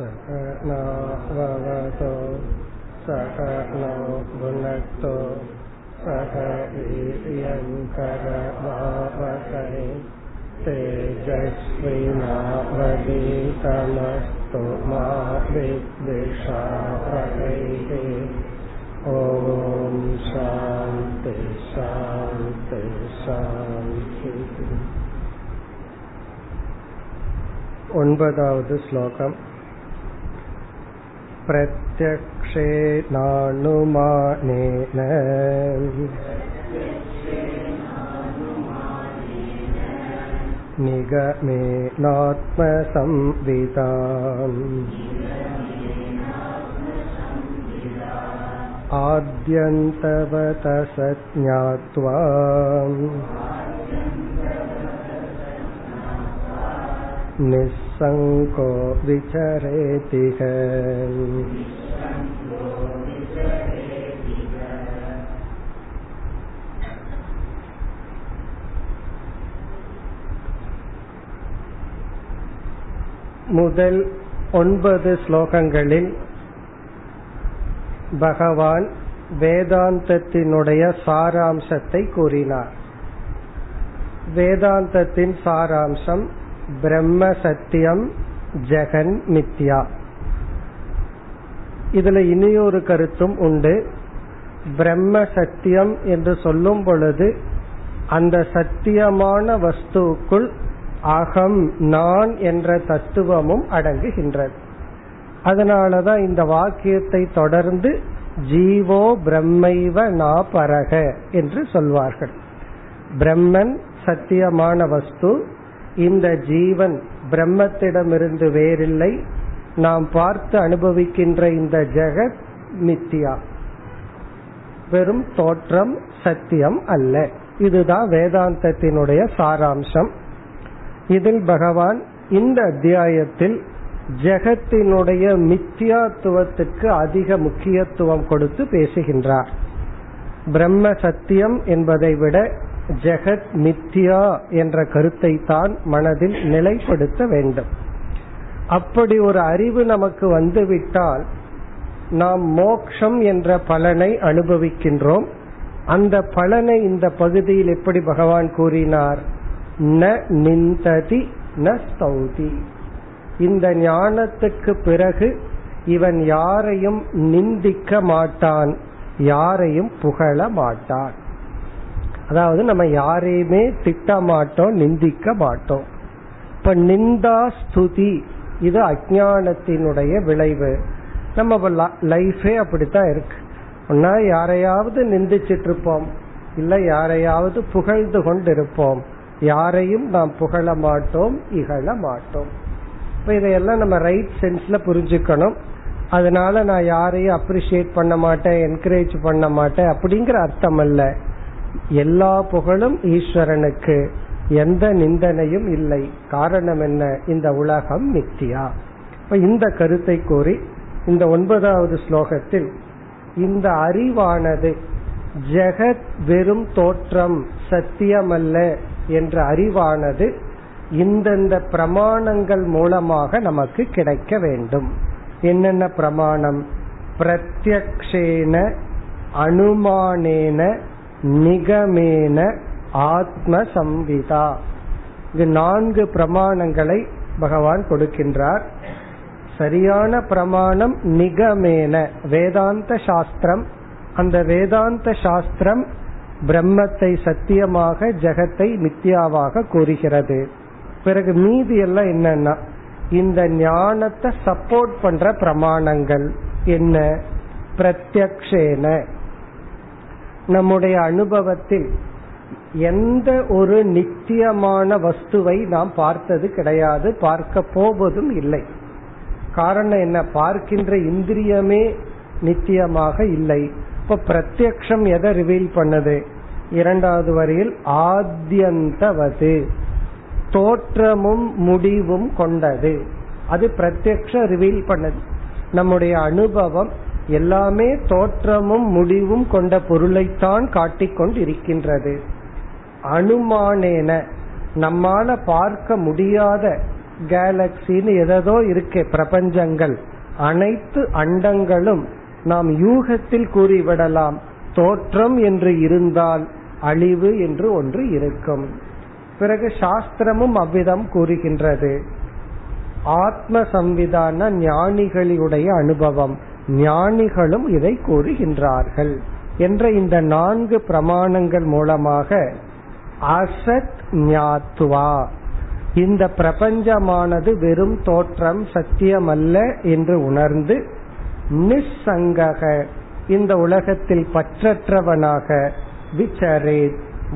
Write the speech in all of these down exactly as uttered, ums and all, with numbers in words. சகனோ பவதோ சகனோ புனக்தோ சக வீர்யங்கரவாவஹை தேஜஸ்வி நாவதீதமஸ்து மா வித்விஷாவஹை. ஓம் சாந்தி சாந்தி சாந்தி. ஒன்பதாவது ஸ்லோகம். பிரத்யக்ஷேனானுமானேன நிகமேநாத்மசம்விதாம் ஆத்யந்தவதசஞாத்வா நிசங்கோ விசரேதிஹ. முதல் ஒன்பது ஸ்லோகங்களில் பகவான் வேதாந்தத்தினுடைய சாராம்சத்தை கூறினார். வேதாந்தத்தின் சாராம்சம் பிரம்ம சத்தியம், ஜெகன் மித்யா. இதுல இனியொரு கருத்தும் உண்டு. பிரம்ம சத்தியம் என்று சொல்லும் பொழுது அந்த சத்தியமான வஸ்துக்குள் அகம், நான் என்ற தத்துவமும் அடங்குகின்றது. அதனாலதான் இந்த வாக்கியத்தை தொடர்ந்து ஜீவோ பிரம்மைவ நா பரக என்று சொல்வார்கள். பிரம்மன் சத்தியமான வஸ்து, இந்த ஜீவன் பிரம்மத்திடமிருந்து வேறில்லை, நாம் பார்த்து அனுபவிக்கின்ற இந்த ஜெகத் மித்யா, வெறும் தோற்றம், சத்தியம் அல்ல. இதுதான் வேதாந்தத்தினுடைய சாராம்சம். இதில் பகவான் இந்த அத்தியாயத்தில் ஜெகத்தினுடைய மித்யாத்துவத்துக்கு அதிக முக்கியத்துவம் கொடுத்து பேசுகின்றார். பிரம்ம சத்தியம் என்பதை விட ஜெகத் மித்யா என்ற கருத்தை தான் மனதில் நிலைப்படுத்த வேண்டும். அப்படி ஒரு அறிவு நமக்கு வந்துவிட்டால் நாம் மோக்ஷம் என்ற பலனை அனுபவிக்கின்றோம். அந்த பலனை இந்த பகுதியில் எப்படி பகவான் கூறினார்? ந நிந்ததி ந ஸ்தௌதி. இந்த ஞானத்துக்கு பிறகு இவன் யாரையும் நிந்திக்க மாட்டான், யாரையும் புகழ மாட்டான். அதாவது நம்ம யாரையுமே திட்டமாட்டோம், நிந்திக்க மாட்டோம். இப்ப நிந்தா ஸ்துதி இது அஞ்ஞானத்தினுடைய விளைவு. நம்ம லைஃபே அப்படித்தான் இருக்கு. ஒன்னா யாரையாவது நிந்திச்சிட்டு இருப்போம், இல்ல யாரையாவது புகழ்ந்து கொண்டு இருப்போம். யாரையும் நாம் புகழ மாட்டோம், இகழ மாட்டோம். இப்ப இதையெல்லாம் நம்ம ரைட் சென்ஸ்ல புரிஞ்சுக்கணும். அதனால நான் யாரையும் அப்ரிஷியேட் பண்ண மாட்டேன், என்கரேஜ் பண்ண மாட்டேன் அப்படிங்கிற அர்த்தம் அல்ல. எல்லா புகழும் ஈஸ்வரனுக்கு, எந்த நிந்தனையும் இல்லை. காரணம் என்ன? இந்த உலகம் மித்தியா. இந்த கருத்தை கூறி இந்த ஒன்பதாவது ஸ்லோகத்தில் இந்த அறிவானது ஜெகத் வெறும் தோற்றம், சத்தியமல்ல என்ற அறிவானது இந்தந்த பிரமாணங்கள் மூலமாக நமக்கு கிடைக்க வேண்டும். என்னென்ன பிரமாணம்? பிரத்யக்ஷேன அனுமானேன நிகமேன ஆத்மசம்விதா. இது நான்கு பிரமாணங்களை பகவான் கொடுக்கின்றார். சரியான பிரமாணம் நிகமேன வேதாந்த சாஸ்திரம். அந்த வேதாந்த சாஸ்திரம் பிரம்மத்தை சத்தியமாக, ஜெகத்தை மித்யாவாக கூறுகிறது. பிறகு மீதி எல்லாம் என்னன்னா இந்த ஞானத்தை சப்போர்ட் பண்ற பிரமாணங்கள் என்ன? பிரத்யக்ஷேன நம்முடைய அனுபவத்தில் எந்த ஒரு நித்தியமான வஸ்துவை நாம் பார்த்தது கிடையாது, பார்க்க போவதும் இல்லை. காரணம் என்ன? பார்க்கின்ற இந்திரியமே நித்தியமாக இல்லை. இப்ப பிரத்யக்ஷம் எதை ரிவீல் பண்ணது? இரண்டாவது வரியில் ஆத்யந்தவது, தோற்றமும் முடிவும் கொண்டது. அது பிரத்யக்ஷ ரிவீல் பண்ணது. நம்முடைய அனுபவம் எல்லாமே தோற்றமும் முடிவும் கொண்ட பொருளைத்தான் காட்டிக்கொண்டு இருக்கின்றது. அனுமானேன நம்மால பார்க்க முடியாத கேலக்சின்னு எதோ இருக்கு, பிரபஞ்சங்கள் அனைத்து அண்டங்களும் நாம் யூகத்தில் கூறிவிடலாம். தோற்றம் என்று இருந்தால் அழிவு என்று ஒன்று இருக்கும். பிறகு சாஸ்திரமும் அவ்விதம் கூறுகின்றது. ஆத்ம சம்விதான ஞானிகளுடைய அனுபவம், ஞானிகளும் இதை கூறுகின்றார்கள் என்ற இந்த நான்கு பிரமாணங்கள் மூலமாக அசத் ஞாத்வா, இந்த பிரபஞ்சமானது வெறும் தோற்றம், சத்தியமல்ல என்று உணர்ந்து நிச்சங்கக, இந்த உலகத்தில் பற்றற்றவனாக விச்சரே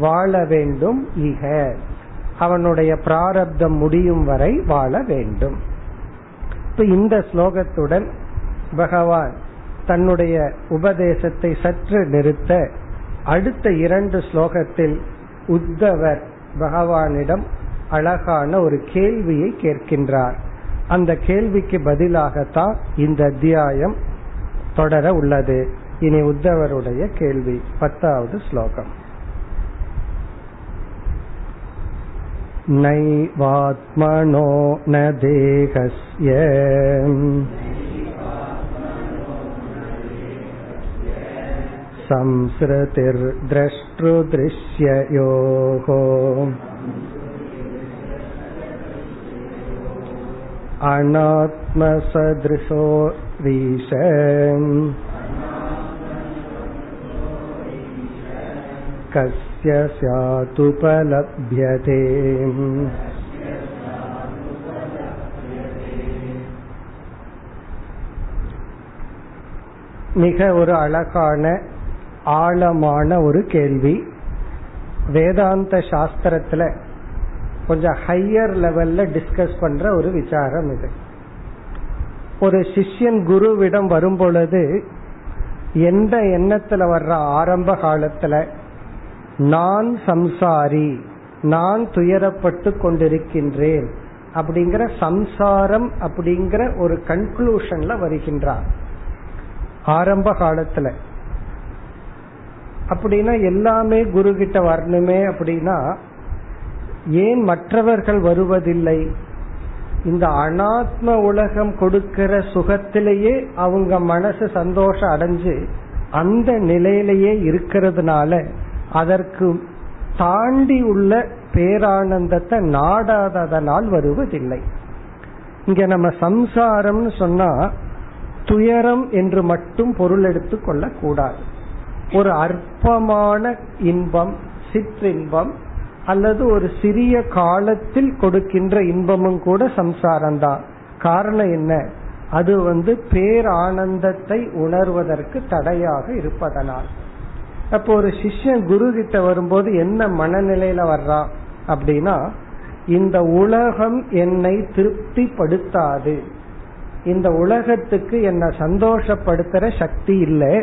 வாழ வேண்டும். இக அவனுடைய பிராரப்தம் முடியும் வரை வாழ வேண்டும். இப்ப இந்த ஸ்லோகத்துடன் பகவான் தன்னுடைய உபதேசத்தை சற்று நிறுத்த அடுத்த இரண்டு ஸ்லோகத்தில் உத்தவர் பகவானிடம் அழகான ஒரு கேள்வியை கேட்கின்றார். அந்த கேள்விக்கு பதிலாகத்தான் இந்த அத்தியாயம் தொடர உள்ளது. இனி உத்தவருடைய கேள்வி, பத்தாவது ஸ்லோகம். நைவாத்மனோ ந தேகஸ்ய சம்ஸ்ருதிர் த்ரஷ்ட்ரு த்ருஷ்யயோஹோ அநாத்ம சத்ருஷோ ரீஷம் கஸ்ய ஸ்யாதுபலப்யதே. மிக ஒரு அழகான ஆழமான ஒரு கேள்வி. வேதாந்த சாஸ்திரத்துல கொஞ்சம் ஹையர் லெவல்ல டிஸ்கஸ் பண்ற ஒரு விசாரம் இது. ஒரு சிஷ்யன் குருவிடம் வரும் பொழுது எந்த எண்ணத்துல வர்ற, ஆரம்ப காலத்துல நான் சம்சாரி, நான் துயரப்பட்டு கொண்டிருக்கின்றேன் அப்படிங்கிற சம்சாரம் அப்படிங்கிற ஒரு கன்க்ளூஷன்ல வருகின்றான் ஆரம்ப காலத்துல. அப்படின்னா எல்லாமே குரு கிட்ட வரணுமே, அப்படின்னா ஏன் மற்றவர்கள் வருவதில்லை? இந்த அனாத்ம உலகம் கொடுக்கிற சுகத்திலேயே அவங்க மனசு சந்தோஷம் அடைஞ்சு அந்த நிலையிலேயே இருக்கிறதுனால அதற்கு தாண்டி உள்ள பேரானந்தத்தை நாடாததனால் வருவதில்லை. இங்க நம்ம சம்சாரம் சொன்னா துயரம் என்று மட்டும் பொருள் எடுத்து கொள்ள கூடாது. ஒரு அற்பமான இன்பம், சிற்றின்பம் அல்லது ஒரு சிறிய காலத்தில் கொடுக்கின்ற இன்பமும் கூட சம்சாரம்தான். காரணம் என்ன? அது வந்து பேரானந்தத்தை உணர்வதற்கு தடையாக இருப்பதனால். அப்போ ஒரு சிஷ்யன் குரு கிட்ட வரும்போது என்ன மனநிலையில வர்றான் அப்படின்னா, இந்த உலகம் என்னை திருப்தி படுத்தாது, இந்த உலகத்துக்கு என்னை சந்தோஷப்படுத்துற சக்தி இல்லை,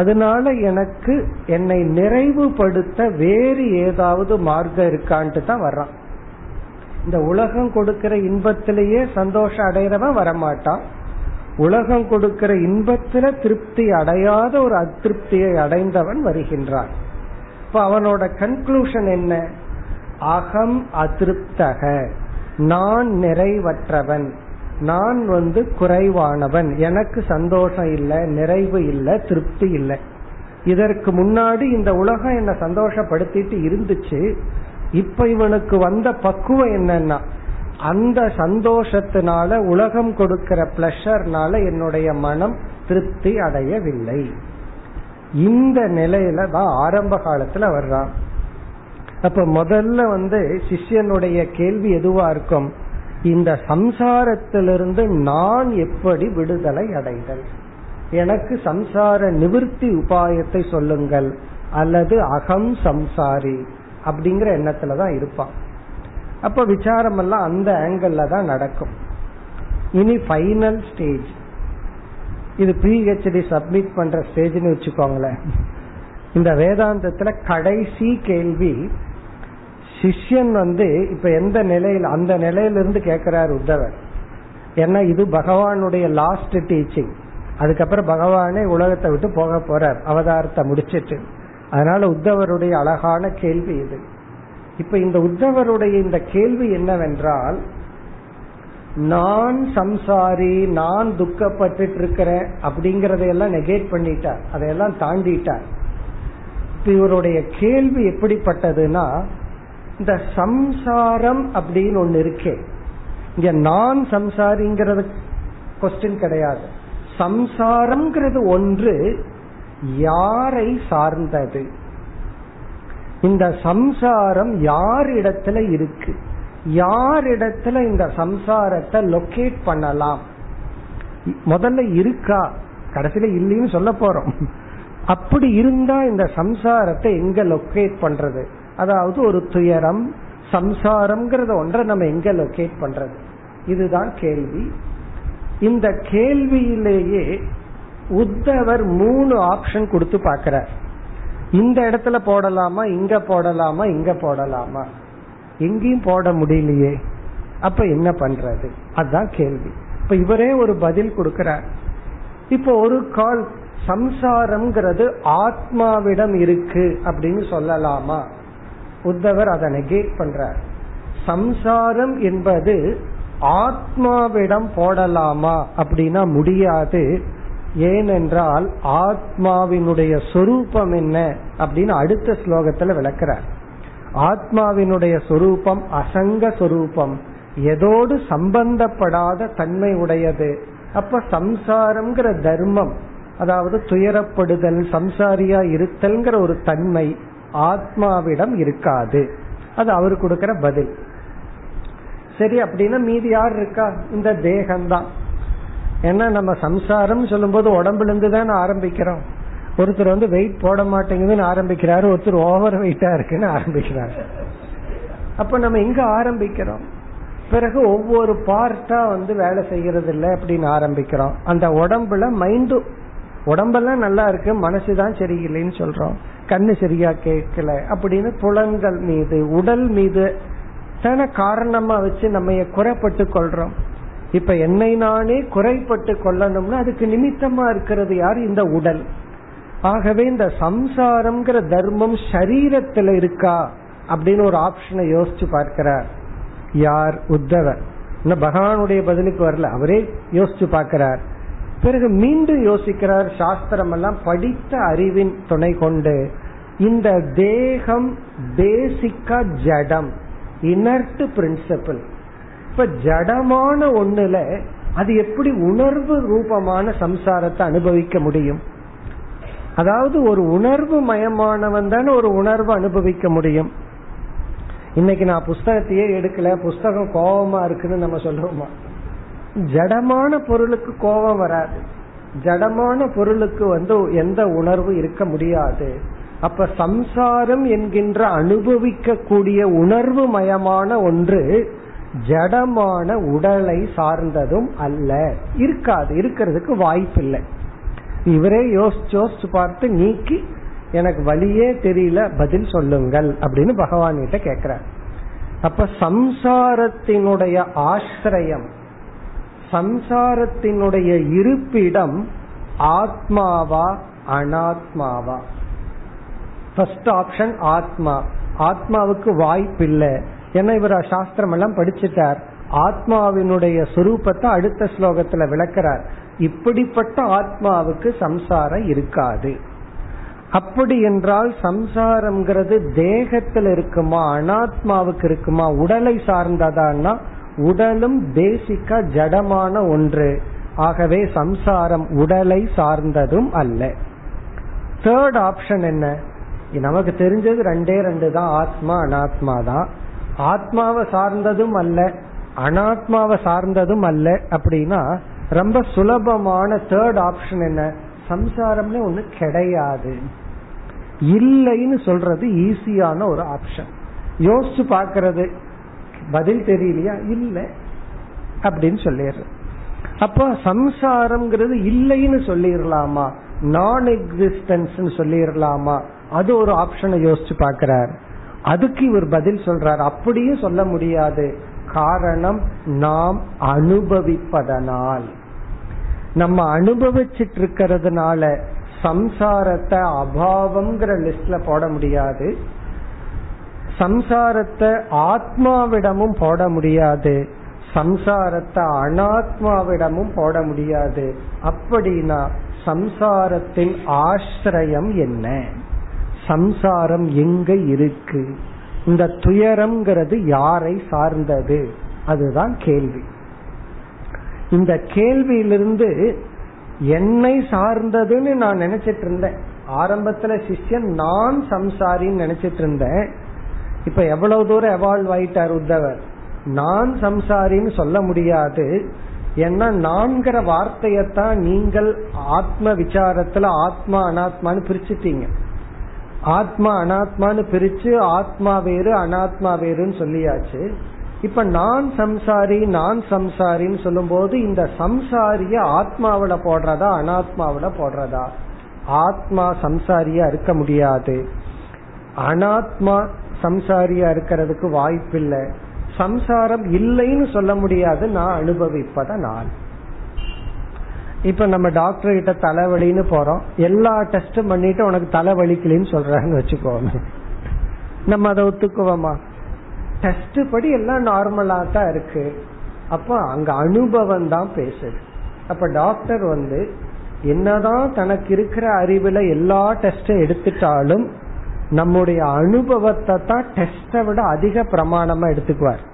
அதனால எனக்கு என்னை நிறைவுபடுத்த வேறு ஏதாவது மார்க்கம் இருக்கான்ட்டு தான் வர்றான். இந்த உலகம் கொடுக்கிற இன்பத்திலேயே சந்தோஷம் அடையிறவன் வரமாட்டான். உலகம் கொடுக்கிற இன்பத்துல திருப்தி அடையாத ஒரு அதிருப்தியை அடைந்தவன் வருகின்றான். இப்ப அவனோட கன்க்ளூஷன் என்ன? அகம் அதிருப்தக, நான் நிறைவற்றவன், நான் வந்து குறைவானவன், எனக்கு சந்தோஷம் இல்லை, நிறைவு இல்லை, திருப்தி இல்லை. இதற்கு முன்னாடி இந்த உலகம் என்னை சந்தோஷப்படுத்திட்டு இருந்துச்சு. இப்ப இவனுக்கு வந்த பக்குவம் என்னன்னா, அந்த சந்தோஷத்தினால உலகம் கொடுக்கிற பிளஷர்னால என்னுடைய மனம் திருப்தி அடையவில்லை. இந்த நிலையில தான் ஆரம்ப காலத்துல வர்றான். அப்ப முதல்ல வந்து சிஷ்யனுடைய கேள்வி எதுவா இருக்கும்? இந்த சம்சாரத்திலிருந்து நான் எப்படி விடுதலை அடைதல், எனக்கு சம்சார நிவர்த்தி உபாயத்தை சொல்லுங்கள், அல்லது அகம் சம்சாரி அப்படிங்கிற எண்ணத்துலதான் இருப்பான். அப்ப விசாரம் எல்லாம் அந்த ஆங்கிள் தான் நடக்கும். இனி ஃபைனல் ஸ்டேஜ், இது பிஹெச்டி சப்மிட் பண்ற ஸ்டேஜ்னு வச்சுக்கோங்களேன். இந்த வேதாந்தத்துல கடைசி கேள்வி, சிஷ்யன் வந்து இப்ப எந்த நிலையில, அந்த நிலையிலிருந்து கேட்கிறார் உத்தவர். ஏன்னா இது பகவானுடைய லாஸ்ட் டீச்சிங். அதுக்கப்புறம் பகவானே உலகத்தை விட்டு போக போறார், அவதாரத்தை முடிச்சிட்டு. அதனால உத்தவருடைய அழகான கேள்வி இது. இப்ப இந்த உத்தவருடைய இந்த கேள்வி என்னவென்றால், நான் சம்சாரி, நான் துக்கப்பட்டு இருக்கிறேன் அப்படிங்கறதையெல்லாம் நெகேட் பண்ணிட்டார், அதையெல்லாம் தாண்டிட்டார். இவருடைய கேள்வி எப்படிப்பட்டதுன்னா, இந்த சம்சாரம் அப்படின்னு ஒண்ணு இருக்கே, இங்க நான் சம்சாரிங்கிறது கொஸ்டின் கிடையாது, சம்சாரம்ங்கிறது ஒன்று யாரை சார்ந்தது, இந்த சம்சாரம் யாரிடத்துல இருக்கு, யாரிடத்துல இந்த சம்சாரத்தை லொகேட் பண்ணலாம், முதல்ல இருக்கா, கடைசியில இல்லைன்னு சொல்ல போறோம். அப்படி இருந்தா இந்த சம்சாரத்தை எங்க லொகேட் பண்றது, அதாவது ஒரு துயரம் சம்சாரம்ங்கிறத ஒன்றை நம்ம எங்க லொகேட் பண்றது, இதுதான் கேள்வி. இந்த கேள்வியிலேயே உத்தவர் மூணு ஆப்ஷன் கொடுத்து பாக்கிறார், இந்த இடத்துல போடலாமா, இங்க போடலாமா, இங்க போடலாமா, எங்கேயும் போட முடியலையே, அப்ப என்ன பண்றது, அதுதான் கேள்வி. இப்ப இவரே ஒரு பதில் கொடுக்கிறார். இப்போ ஒரு கால் சம்சாரம்ங்கிறது ஆத்மாவிடம் இருக்கு அப்படின்னு சொல்லலாமா, உத்தவர் அதை நெகேட் பண்றார். சம்சாரம் என்பது ஆத்மாவிடம் போடலாமா அப்படின்னா முடியாது, ஏனென்றால் ஆத்மாவினுடைய சொரூபம் என்ன அப்படின்னு அடுத்த ஸ்லோகத்துல விளக்கிறார். ஆத்மாவினுடைய சொரூபம் அசங்க சொரூபம், எதோடு சம்பந்தப்படாத தன்மை உடையது. அப்ப சம்சாரம்ங்கிற தர்மம், அதாவது துயரப்படுதல், சம்சாரியா இருத்தல்ங்கிற ஒரு தன்மை ஆத்மாவிடம் இருக்காது. அது அவரு கொடுக்கிற பதில். சரி, அப்படின்னா மீதி யார் இருக்கா, இந்த தேகம்தான். ஏன்னா நம்ம சம்சாரம் சொல்லும் போது உடம்புல இருந்துதான் ஆரம்பிக்கிறோம். ஒருத்தர் வந்து வெயிட் போட மாட்டேங்குதுன்னு ஆரம்பிக்கிறாரு, ஒருத்தர் ஓவர் வெயிட்டா இருக்குன்னு ஆரம்பிக்கிறாரு. அப்ப நம்ம எங்க ஆரம்பிக்கிறோம், பிறகு ஒவ்வொரு பார்ட்டா வந்து வேலை செய்யறது இல்லை அப்படின்னு ஆரம்பிக்கிறோம். அந்த உடம்புல மைண்டு, உடம்பெல்லாம் நல்லா இருக்கு, மனசுதான் சரியில்லைன்னு சொல்றோம், கண்ணு சரியா கேட்கல அப்படின்னு புலன்கள் மீது உடல் மீது தன காரணமா வச்சு நம்ம குறைப்பட்டு கொள்றோம். இப்ப என்னை நானே குறைப்பட்டு கொள்ளணும்னா அதுக்கு நிமித்தமா இருக்கிறது யாரு, இந்த உடல். ஆகவே இந்த சம்சாரம்ங்கிற தர்மம் சரீரத்துல இருக்கா அப்படின்னு ஒரு ஆப்ஷனை யோசிச்சு பார்க்கிறார். யார், உத்தவர். இன்னும் பகவானுடைய பதிலுக்கு வரல, அவரே யோசிச்சு பார்க்கிறார். பிறகு மீண்டும் யோசிக்கிறார், சாஸ்திரம் எல்லாம் படித்த அறிவின் துணை கொண்டு இந்த தேகம் பேசிக்கா ஜடம், இனர்ட் பிரின்சிபிள். இப்ப ஜடமான ஒண்ணுல அது எப்படி உணர்வு ரூபமான சம்சாரத்தை அனுபவிக்க முடியும், அதாவது ஒரு உணர்வு மயமானவன் தானே ஒரு உணர்வு அனுபவிக்க முடியும். இன்னைக்கு நான் புஸ்தகத்தையே எடுக்கல, புஸ்தகம் கோபமா இருக்குன்னு நம்ம சொல்றோமா, ஜடமான பொருளுக்கு கோபம் வராது, ஜடமான பொருளுக்கு வந்து எந்த உணர்வு இருக்க முடியாது. அப்ப சம்சாரம் என்கின்ற அனுபவிக்க கூடிய உணர்வு மயமான ஒன்று ஜடமான உடலை சார்ந்ததும் அல்ல, இருக்காது, இருக்கிறதுக்கு வாய்ப்பில்லை. இவரே யோசிச்சு யோசிச்சு பார்த்து நீக்கி எனக்கு வழியே தெரியல, பதில் சொல்லுங்கள் அப்படின்னு பகவான் கிட்ட கேக்குறார். அப்ப சம்சாரத்தினுடைய ஆசிரியம், சம்சாரத்தினுடைய இருப்பிடம் ஆத்மாவா அனாத்மாவா? ஃபர்ஸ்ட் ஆப்ஷன் ஆத்மா. ஆத்மாவுக்கு வாய்ப்பில்லை, ஏன்னா இவர் சாஸ்திரம் எல்லாம் படிச்சுட்டார். ஆத்மாவினுடைய சுரூபத்தை அடுத்த ஸ்லோகத்துல விளக்கிறார். இப்படிப்பட்ட ஆத்மாவுக்கு சம்சாரம் இருக்காது. அப்படி என்றால் சம்சாரம்ங்கிறது தேகத்தில் இருக்குமா அனாத்மாவுக்கு இருக்குமா, உடலை சார்ந்ததான்னா உடலும் பேசிக்கா ஜடமான ஒன்று. ஆகவே சம்சாரம் உடலை சார்ந்ததும் அல்ல. தேர்ட் ஆப்ஷன் என்ன, நமக்கு தெரிஞ்சது ரெண்டே ரெண்டு தான், ஆத்மா அனாத்மா தான். ஆத்மாவை சார்ந்ததும் அல்ல, அனாத்மாவை சார்ந்ததும் அல்ல. அப்படின்னா ரொம்ப சுலபமான தேர்ட் ஆப்ஷன் என்ன, சம்சாரம்னே ஒண்ணு கிடையாது, இல்லைன்னு சொல்றது ஈஸியான ஒரு ஆப்ஷன். யோசிச்சு பாக்கிறது, பதில் தெரியலையா, இல்ல அப்படின்னு சொல்லிடுற. அப்போ சம்சாரம்ங்கிறது இல்லைன்னு சொல்லிடலாமா, நான் எக்ஸிஸ்டன்ஸ் சொல்லிடலாமா, அது ஒரு ஆப்ஷனை யோசிச்சு பாக்கிறார். அதுக்கு இவர் பதில் சொல்றார், அப்படியே சொல்ல முடியாது, காரணம் நாம் அனுபவிப்பதனால், நம்ம அனுபவிச்சுட்டு இருக்கிறதுனால சம்சாரத்தை அபாவம்ங்கிற லிஸ்ட்ல போட முடியாது, சம்சாரத்தை ஆத்மாவிடமும் போட முடியாது, சம்சாரத்தை அனாத்மாவிடமும் போட முடியாது. அப்படின்னா சம்சாரத்தின் ஆசிரியம் என்ன, சம்சாரம் எங்க இருக்கு, இந்த துயரம்ங்கிறது யாரை சார்ந்தது, அதுதான் கேள்வி. இந்த கேள்வியிலிருந்து என்னை சார்ந்ததுன்னு நான் நினைச்சிட்டு இருந்தேன். ஆரம்பத்துல சிஷ்யன் நான் சம்சாரின்னு நினைச்சிட்டு இருந்தேன். இப்ப எவ்வளவு தூரம் எவால்வ் ஆயிட்டார் உத்தவர். நான் சம்சாரின்னு சொல்ல முடியாது, ஏன்னா நான்கிற வார்த்தையத்தான் நீங்கள் ஆத்ம விசாரத்துல ஆத்மா அனாத்மான்னு பிரிச்சுட்டீங்க. ஆத்மா அனாத்மான்னு பிரிச்சு ஆத்மா வேறு அனாத்மா வேறுன்னு சொல்லியாச்சு. இப்ப நான் சம்சாரி நான் சம்சாரின்னு சொல்லும் போது இந்த சம்சாரிய ஆத்மாவில போடுறதா அனாத்மாவில போடுறதா? ஆத்மா சம்சாரியா இருக்க முடியாது, அனாத்மா சம்சாரியா இருக்கிறதுக்கு வாய்ப்பில்லை. சம்சாரம் இல்லைன்னு சொல்ல முடியாது, நான் அனுபவிப்பத நான். இப்ப நம்ம டாக்டர் கிட்ட தலைவலின்னு போறோம், எல்லா டெஸ்டும் பண்ணிட்டு உனக்கு தலைவலிக்கலன்னு சொல்றாங்கன்னு வச்சுக்கோமே, நம்ம அதை ஒத்துக்குவோமா? டெஸ்ட் படி எல்லாம் நார்மலா தான் இருக்கு. அப்ப அங்க அனுபவம் தான் பேசுது. அப்ப டாக்டர் வந்து என்னதான் தனக்கு இருக்கிற அறிவுல எல்லா டெஸ்டும் எடுத்துட்டாலும் நம்முடைய அனுபவத்தை தான் டெஸ்ட்டை விட அதிக பிரமாணமா எடுத்துக்குவார்.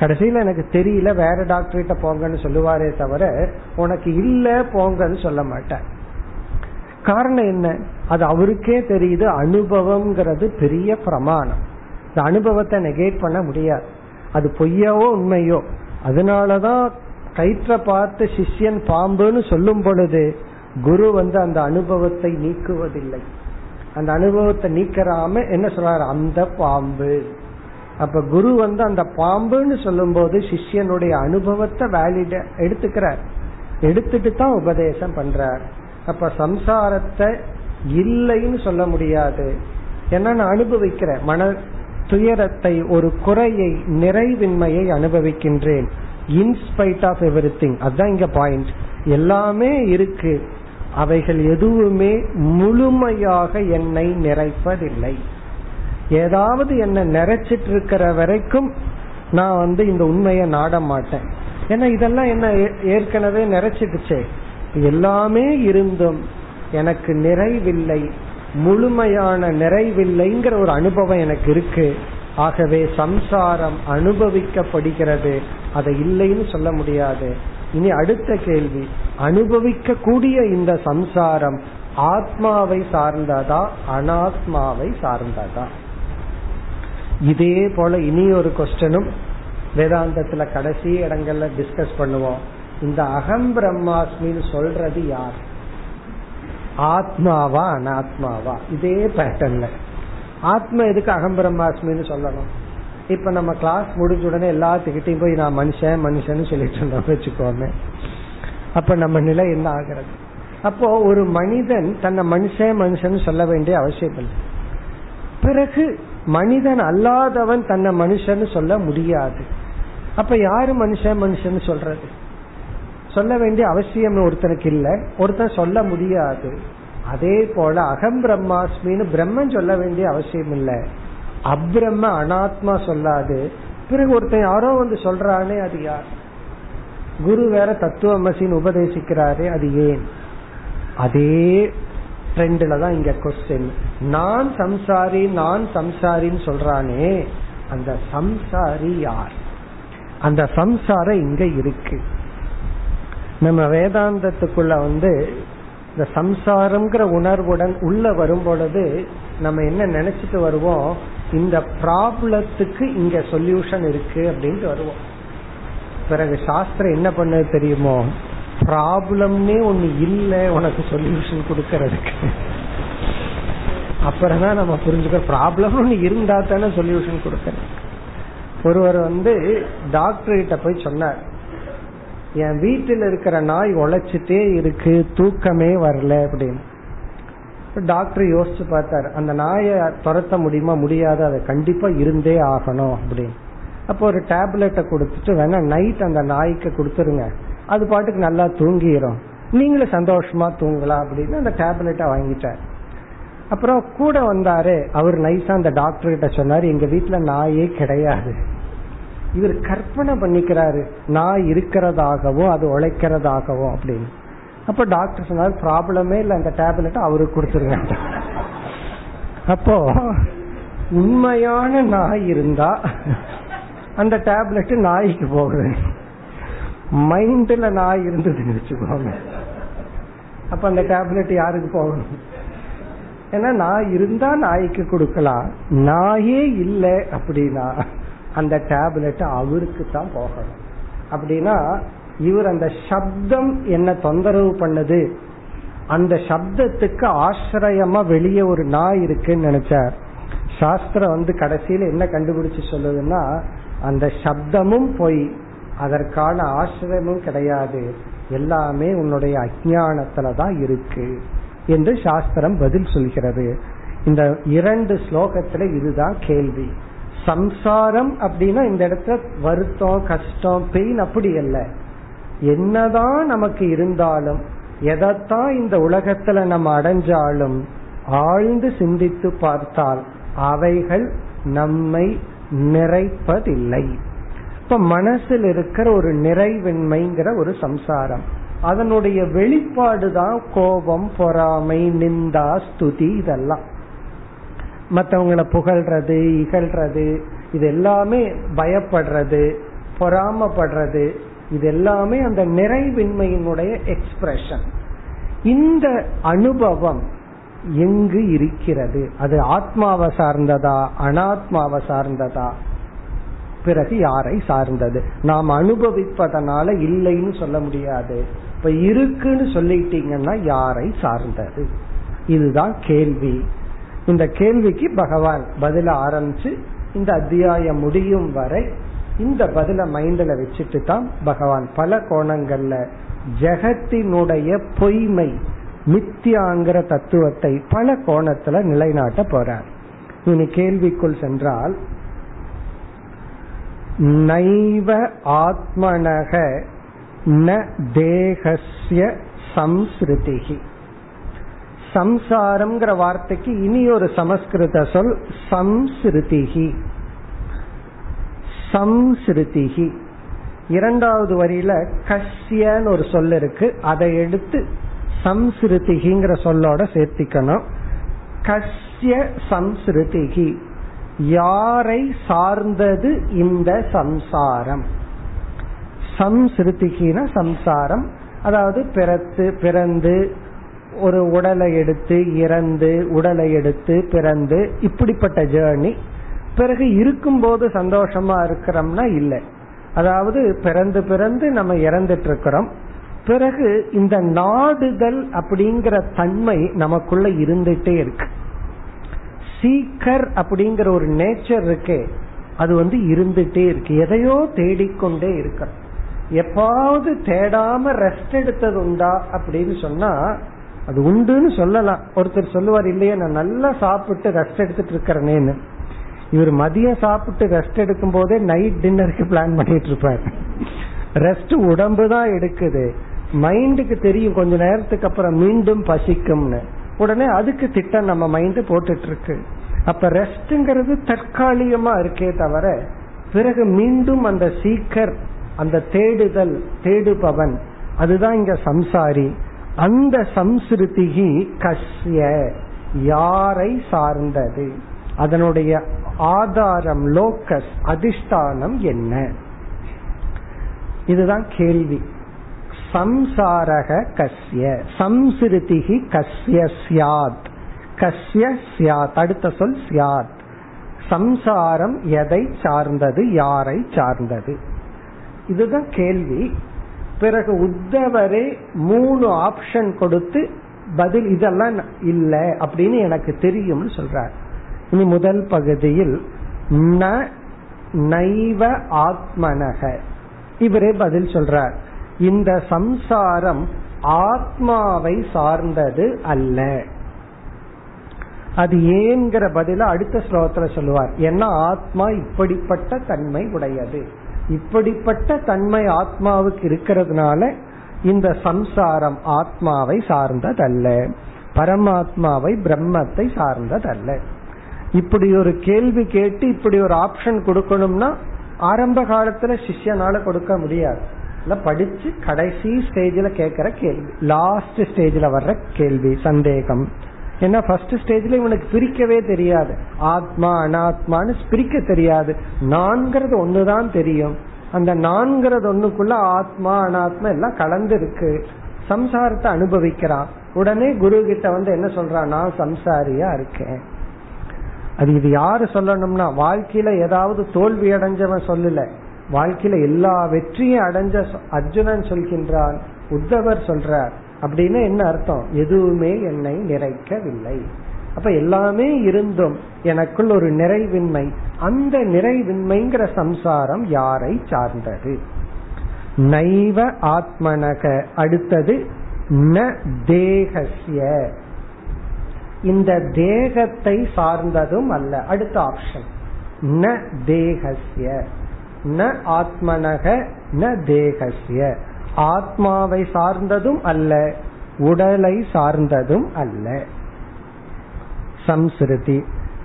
கடைசியில எனக்கு தெரியல வேற டாக்டர் கிட்ட போங்கன்னு சொல்லுவாரே தவிர உனக்கு இல்ல போங்கன்னு சொல்ல மாட்டார். காரணம் என்ன, அது அவருக்கே தெரியுது அனுபவம்ங்கிறது பெரிய பிரமாணம். இந்த அனுபவத்தை நெகேட் பண்ண முடியாது, அது பொய்யாவோ உண்மையோ. அதனாலதான் கயிற்ற பார்த்து சிஷ்யன் பாம்புன்னு சொல்லும் பொழுது குரு வந்து அந்த அனுபவத்தை நீக்குவதில்லை. அந்த அனுபவத்தை நீக்கராம என்ன சொல்றாரு, அந்த பாம்பு. அப்ப குரு வந்து அந்த பாம்புன்னு சொல்லும் போது சிஷ்யனுடைய அனுபவத்தை வேலிட எடுத்துக்கிறார், எடுத்துட்டு தான் உபதேசம் பண்றார். அப்ப சம்சாரத்தை இல்லைன்னு சொல்ல முடியாது, ஏன்னா நான் அனுபவிக்கிறேன். மன துயரத்தை, ஒரு குறையை, நிறைவின்மையை அனுபவிக்கின்றேன். இன்ஸ்பைட் ஆஃப் எவ்ரி திங், அதுதான் இங்க பாயிண்ட். எல்லாமே இருக்கு, அவைகள் எதுவுமே முழுமையாக என்னை நிறைப்பதில்லை. ஏதாவது என்னை நிறைச்சிட்டு இருக்கிற வரைக்கும் நான் வந்து இந்த உண்மையை நாட மாட்டேன். ஏன்னா இதெல்லாம் என்ன ஏற்கனவே நிறைச்சிடுச்சே. எல்லாமே இருந்தும் எனக்கு நிறைவில்லை, முழுமையான நிறைவில்லைங்கிற ஒரு அனுபவம் எனக்கு இருக்கு. ஆகவே சம்சாரம் அனுபவிக்கப்படுகிறது, அதை இல்லைன்னு சொல்ல முடியாது. இனி அடுத்த கேள்வி, அனுபவிக்க கூடிய இந்த சம்சாரம் ஆத்மாவை சார்ந்ததா அனாத்மாவை சார்ந்ததா? இதே போல இனி ஒரு கொஸ்டனும் வேதாந்தத்துல கடைசி இடங்கள்ல டிஸ்கஸ் பண்ணுவோம். இந்த அகம் பிரம்மாஸ்மின்னு சொல்றது யார், ஆத்மாவா அனாத்மாவா? இதே பேட்டர்ன்ல ஆத்மா எதுக்கு அகம் பிரம்மாஸ்மின்னு சொல்லணும்? இப்ப நம்ம கிளாஸ் முடிஞ்ச உடனே எல்லாத்துக்கிட்டையும் போய் நான் மனுஷன் மனுஷன்னு சொல்லிட்டு இருந்தோம் வச்சுக்கோமே, அப்ப நம்ம நிலை என்ன ஆகிறது? அப்போ ஒரு மனிதன் தன்னை மனுஷன் மனுஷன்னு சொல்ல வேண்டிய அவசியம் இல்லை. பிறகு மனிதன் அல்லாதவன் தன்னை மனுஷன்னு சொல்ல முடியாது. அப்ப யாரு மனுஷன் மனுஷன்னு சொல்றது? சொல்ல வேண்டிய அவசியம் ஒருத்தனுக்கு இல்லை, ஒருத்தன் சொல்ல முடியாது. அதே போல அகம் பிரம்மாஸ்மின்னு பிரம்மன் சொல்ல வேண்டிய அவசியம் இல்லை, அப்ரம்ம அனாத்மா சொல்லாது. பிறகு ஒருத்தன் யாரோ வந்து சொல்றானே அது யார்? குரு வேற தத்துவமசின்னு உபதேசிக்கிறாரே அது ஏன்? அதே ட்ரெண்ட்ல தான் இங்க கொஸ்டின். நான் சம்சாரி நான் சம்சாரின்னு சொல்றானே அந்த சம்சாரி யார், அந்த சம்சாரம் இங்க இருக்கு. நம்ம வேதாந்தத்துக்குள்ள வந்து இந்த சம்சாரம்ங்கிற உணர்வுடன் உள்ள வரும் பொழுது நம்ம என்ன நினைச்சிட்டு வருவோம், இந்த ப்ராப்ளத்துக்கு இங்க சொல்யூஷன் இருக்கு அப்படின்ட்டு வருவோம். பிறகு சாஸ்திரம் என்ன பண்ணது தெரியுமோ, ப்ராப்ளம்னே ஒண்ணு இல்லை உனக்கு சொல்யூஷன் கொடுக்கறதுக்கு. அப்புறம்தான் நம்ம புரிஞ்சுக்க, ப்ராப்ளம் ஒண்ணு இருந்தா தானே சொல்யூஷன் கொடுக்கறது. ஒருவர் வந்து டாக்டர் கிட்ட போய் சொன்னார், என் வீட்டில் இருக்கிற நாய் உழைச்சிட்டே இருக்கு தூக்கமே வரல அப்படின்னு. டாக்டர் யோசிச்சு பார்த்தாரு, அந்த நாயை துரத்த முடியுமா? முடியாது, அதை கண்டிப்பா இருந்தே ஆகணும் அப்படின்னு. அப்போ ஒரு டேப்லெட்டை கொடுத்துட்டு வேணா நைட் அந்த நாய்க்கு கொடுத்துருங்க, அது பாட்டுக்கு நல்லா தூங்கிடும், நீங்களும் சந்தோஷமா தூங்கலாம் அப்படின்னு அந்த டேப்லெட்டை வாங்கிட்டார். அப்புறம் கூட வந்தாரு அவர் நைஸா அந்த டாக்டர் கிட்ட சொன்னாரு, எங்க வீட்டுல நாயே கிடையாது. இவர் கற்பனை கற்பனை பண்ணிக்கிறாரு, நான் இருக்கிறதாகவோ அது உழைக்கிறதாகவோ அப்படின்னு. அப்ப டாக்டர் சொன்னாரு ப்ராப்ளமே இல்லை, அந்த டேப்லெட் அவருக்கு கொடுத்துருங்க. அப்போ உண்மையான நாய் இருந்தா அந்த டேப்லெட் நாய்க்கு போகுது, மைண்ட்ல நாய் இருந்ததுன்னு வச்சுக்கோங்க, அப்ப அந்த டேப்லெட் யாருக்கு போகணும்? ஏன்னா நாய் இருந்தா நாய்க்கு கொடுக்கலாம், நாயே இல்லை அப்படின்னா அந்த டேப்லெட் அவருக்கு தான் போகணும். அப்படின்னா இவர் அந்த சப்தம் என்ன தொந்தரவு பண்ணது, அந்த சப்தத்துக்கு ஆசிரியமா வெளியே ஒரு நாய் இருக்குன்னு நினைச்சார். சாஸ்திரம் வந்து கடைசியில என்ன கண்டுபிடிச்சு சொல்லுதுன்னா, அந்த சப்தமும் போய் அதற்கான ஆசிரியமும் கிடையாது, எல்லாமே உன்னுடைய அஜ்ஞானத்துலதான் இருக்கு என்று சாஸ்திரம் பதில் சொல்கிறது. இந்த இரண்டு ஸ்லோகத்துல இதுதான் கேள்வி. சம்சாரம் அப்படின்னா இந்த இடத்துல வருத்தம், கஷ்டம், பெயின் அப்படி அல்ல. என்னதான் நமக்கு இருந்தாலும், எதைத்தான் இந்த உலகத்துல நம்ம அடைஞ்சாலும், ஆழ்ந்து சிந்தித்து பார்த்தால் அவைகள் நம்மை நிறைப்பதில்லை. இப்ப மனசில் இருக்கிற ஒரு நிறைவின்மைங்கிற ஒரு சம்சாரம், அதனுடைய வெளிப்பாடுதான் கோபம், பொறாமை, நிந்தா, ஸ்துதி, இதெல்லாம் மற்றவங்களை புகழ்றது, இகழ்றது, இது எல்லாமே பயப்படுறது, பொறாமப்படுறது, இது எல்லாமே அந்த நிறைவின்மையினுடைய எக்ஸ்பிரஷன். இந்த அனுபவம் எங்கு இருக்கிறது? அது ஆத்மாவை சார்ந்ததா, அனாத்மாவை சார்ந்ததா, பிறகு யாரை சார்ந்தது? நாம் அனுபவிப்பதனால இல்லைன்னு சொல்ல முடியாது. இப்ப இருக்குன்னு சொல்லிட்டீங்கன்னா யாரை சார்ந்தது? இதுதான் கேள்வி. இந்த கேள்விக்கு பகவான் பதில ஆரம்பிச்சு இந்த அத்தியாயம் முடியும் வரை இந்த பதில மைண்ட்ல வச்சுட்டு தான் பகவான் பல கோணங்கள்ல ஜெகத்தினுடைய பொய்மை, மித்தியாங்கிற தத்துவத்தை பல கோணத்துல நிலைநாட்ட போறார். இனி கேள்விக்குள் சென்றால், நைவ ஆத்மனக ந தேகஸ்ய சம்ஸ்ருதிஹி. சம்சாரம்ங்கிற வார்த்தைக்கு இனி ஒரு சமஸ்கிருத சொல் சம்ஸ்ருதிஹி. சம்ஸ்ருதிஹி இரண்டாவது வரியில கஸ்யன்னு ஒரு சொல் இருக்கு, அதை எடுத்து சம்ஸ்ருதிங்கிற சொல்லோட சேர்த்திக்கணும். கஸ்ய சம்ஸ்ருதிஹி, யாரை சார்ந்தது இந்த சம்சாரம்? சம்ஸ்ருதிகினா சம்சாரம், அதாவது பிறத்து பிறந்து ஒரு உடலை எடுத்து இறந்து, உடலை எடுத்து பிறந்து, இப்படிப்பட்ட ஜேர்னி. பிறகு இருக்கும்போது சந்தோஷமா இருக்கிறோம்னா இல்லை, அதாவது பிறந்து பிறந்து நம்ம இறந்துட்டு இருக்கிறோம். பிறகு இந்த நாடுதல் அப்படிங்கிற தன்மை நமக்குள்ள இருந்துட்டே இருக்கு. சீக்கர் அப்படிங்கிற ஒரு நேச்சர் இருக்கு, அது வந்து இருந்துட்டே இருக்கு, எதையோ தேடிக்கொண்டே இருக்க. எப்பாவது தேடாம ரெஸ்ட் எடுத்தது உண்டா அப்படின்னு சொன்னா அது உண்டுன்னு சொல்லலாம். ஒருத்தர் சொல்லுவார், இல்லையே நான் நல்லா சாப்பிட்டு ரெஸ்ட் எடுத்துட்டு இருக்கிறேன்னு. இவர் மதியம் சாப்பிட்டு ரெஸ்ட் எடுக்கும் போதே நைட் டின்னருக்கு பிளான் பண்ணிட்டு இருப்பார். ரெஸ்ட் உடம்பு தான் எடுக்குது, மைண்டுக்கு தெரியும் கொஞ்ச நேரத்துக்கு அப்புறம் மீண்டும் பசிக்கும்னு, உடனே அதுக்கு திட்டம் நம்ம மைண்ட் போட்டுட்டு இருக்கு. அப்ப ரெஸ்ட்ங்கிறது தற்காலிகமா இருக்கே தவிர, பிறகு மீண்டும் அந்த சீக்கர், அந்த தேடுதல், தேடுபவன், அதுதான் இங்க சம்சாரி. அந்த சம்ஸ்ருதிகி கஸ்ய, யாரை சார்ந்தது, அதனுடைய ஆதாரம், லோக்கஸ், அதிஷ்டானம் என்ன? இதுதான் கேள்வி. சம்சாரக கஸ்ய சம்ஸ்ருதிஹி கஸ்ய ஸ்யாத். கஸ்ய ஸ்யாத் அடுத்த சொல் ஸ்யாத். சம்சாரம் எதை சார்ந்தது, யாரை சார்ந்தது? இதுதான் கேள்வி. பிறகு உத்தவரே மூணு ஆப்ஷன் கொடுத்து பதில் இதெல்லாம் இல்ல அப்படின்னு எனக்கு தெரியும்னு சொல்றார். இனி முதல் பகுதியில் ந நைவ ஆத்மனக, இவரே பதில் சொல்றார். இந்த சம்சாரம் ஆத்மாவை சார்ந்தது அல்ல. அது ஏங்கிற பதில அடுத்த ஸ்லோகத்துல சொல்லுவார். ஏன்னா ஆத்மா இப்படிப்பட்ட தன்மை உடையது, இப்படிப்பட்ட தன்மை ஆத்மாவுக்கு இருக்கிறதுனால இந்த சம்சாரம் ஆத்மாவை சார்ந்ததல்ல, பரமாத்மாவை, பிரம்மத்தை சார்ந்ததல்ல. இப்படி ஒரு கேள்வி கேட்டு இப்படி ஒரு ஆப்ஷன் கொடுக்கணும்னா ஆரம்ப காலத்துல சிஷ்யனால கொடுக்க முடியாது, படிச்சு கடைசி ஸ்டேஜ்ல கேட்கிற கேள்வி, லாஸ்ட் ஸ்டேஜ்ல வர்ற கேள்வி சந்தேகம். ஏன்னா ஃபர்ஸ்ட் ஸ்டேஜ்ல இவனுக்கு பிரிக்கவே தெரியாது, ஆத்மா அனாத்மான்னு பிரிக்க தெரியாது, நான்கிறது ஒண்ணுதான் தெரியும். அந்த நான்கிறது ஒண்ணுக்குள்ள ஆத்மா அனாத்மா எல்லாம் கலந்து இருக்கு, சம்சாரத்தை அனுபவிக்கிறான். உடனே குரு கிட்ட வந்து என்ன சொல்றான், நான் சம்சாரியா இருக்கேன். அது இது யாரு சொல்லணும்னா, வாழ்க்கையில ஏதாவது தோல்வி அடைஞ்சவன் சொல்லல, வாழ்க்கையில எல்லா வெற்றியும் அடைஞ்ச அர்ஜுனன் சொல்கின்றான், உத்தவர் சொல்றார். அப்படின்னு என்ன அர்த்தம், எதுவுமே என்னை நிறைக்கவில்லை. அப்ப எல்லாமே இருந்தும் எனக்குள் ஒரு நிறைவின்மை, அந்த நிறைவின்மைங்கிற சம்சாரம் யாரை சார்ந்தது? நைவ ஆத்மனக. அடுத்தது ந தேகஸ்ய, இந்த தேகத்தை சார்ந்ததும் அல்ல. அடுத்த ஆப்ஷன் ந தேகஸ்ய, ந ஆத்மனக ந தேகஸ்ய, ஆத்மாவை சார்ந்ததும் அல்ல, உடலை சார்ந்ததும் அல்ல. சம்ஸ்ருதி.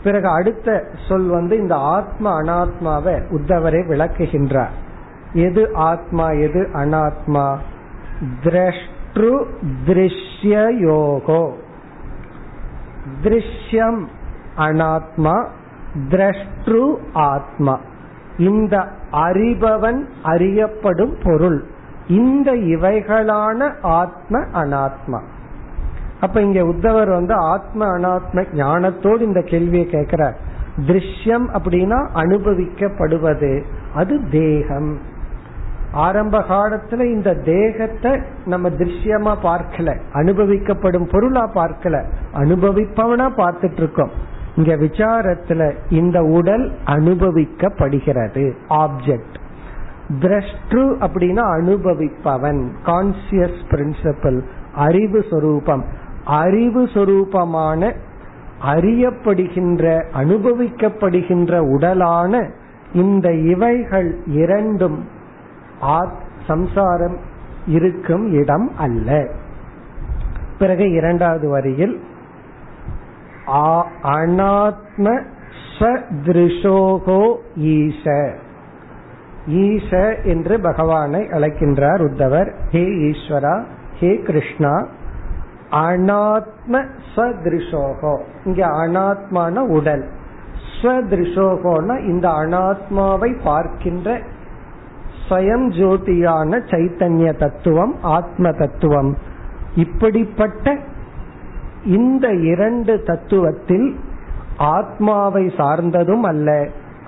பிறகு அடுத்த சொல் வந்து இந்த ஆத்மா அனாத்மாவை உத்தவரை விளக்குகின்றார். எது ஆத்மா எது அனாத்மா? திரஷ்டு திருஷ்யயோகோ, திருஷ்யம் அனாத்மா, திரஷ்டு ஆத்மா. இந்த அறிபவன் அறியப்படும் பொருள், இந்த இவைகளான ஆத்ம அனாத்மா. அப்ப இங்க உத்தவர் வந்து ஆத்ம அனாத்ம ஞானத்தோடு இந்த கேள்வியை கேட்கிறார். திருஷ்யம் அப்படின்னா அனுபவிக்கப்படுவது, அது தேகம். ஆரம்ப காலத்துல இந்த தேகத்தை நம்ம திருஷ்யமா பார்க்கல, அனுபவிக்கப்படும் பொருளா பார்க்கல, அனுபவிப்பவனா பார்த்துட்டு இருக்கோம். இங்க விசாரத்துல இந்த உடல் அனுபவிக்கப்படுகிறது, ஆப்ஜெக்ட். திரஷ்டு அப்படின்னா அனுபவிப்பவன், கான்சியஸ் பிரின்சிபிள், அறிவு சொரூபம். அறிவு சொரூபமான அறியப்படுகின்ற அனுபவிக்கப்படுகின்ற உடலான இந்த இவைகள் இரண்டும் சம்சாரம் இருக்கும் இடம் அல்ல. பிறகு இரண்டாவது வரியில் அநாத்ம சத்ருஷோகோ ஈஷ, ஈஷ என்று பகவானை அழைக்கின்றார் உத்தவர். ஹே ஈஸ்வரா, ஹே கிருஷ்ணா, அநாத்ம சத்ருஷோகோ, இங்க அனாத்மான உடல், ஸ்வத்ருஷோகோனா இந்த அனாத்மாவை பார்க்கின்ற ஸ்வயம் ஜோதியான சைத்தன்ய தத்துவம், ஆத்ம தத்துவம். இப்படிப்பட்ட இந்த இரண்டு தத்துவத்தில் ஆத்மாவை சார்ந்ததும் அல்ல,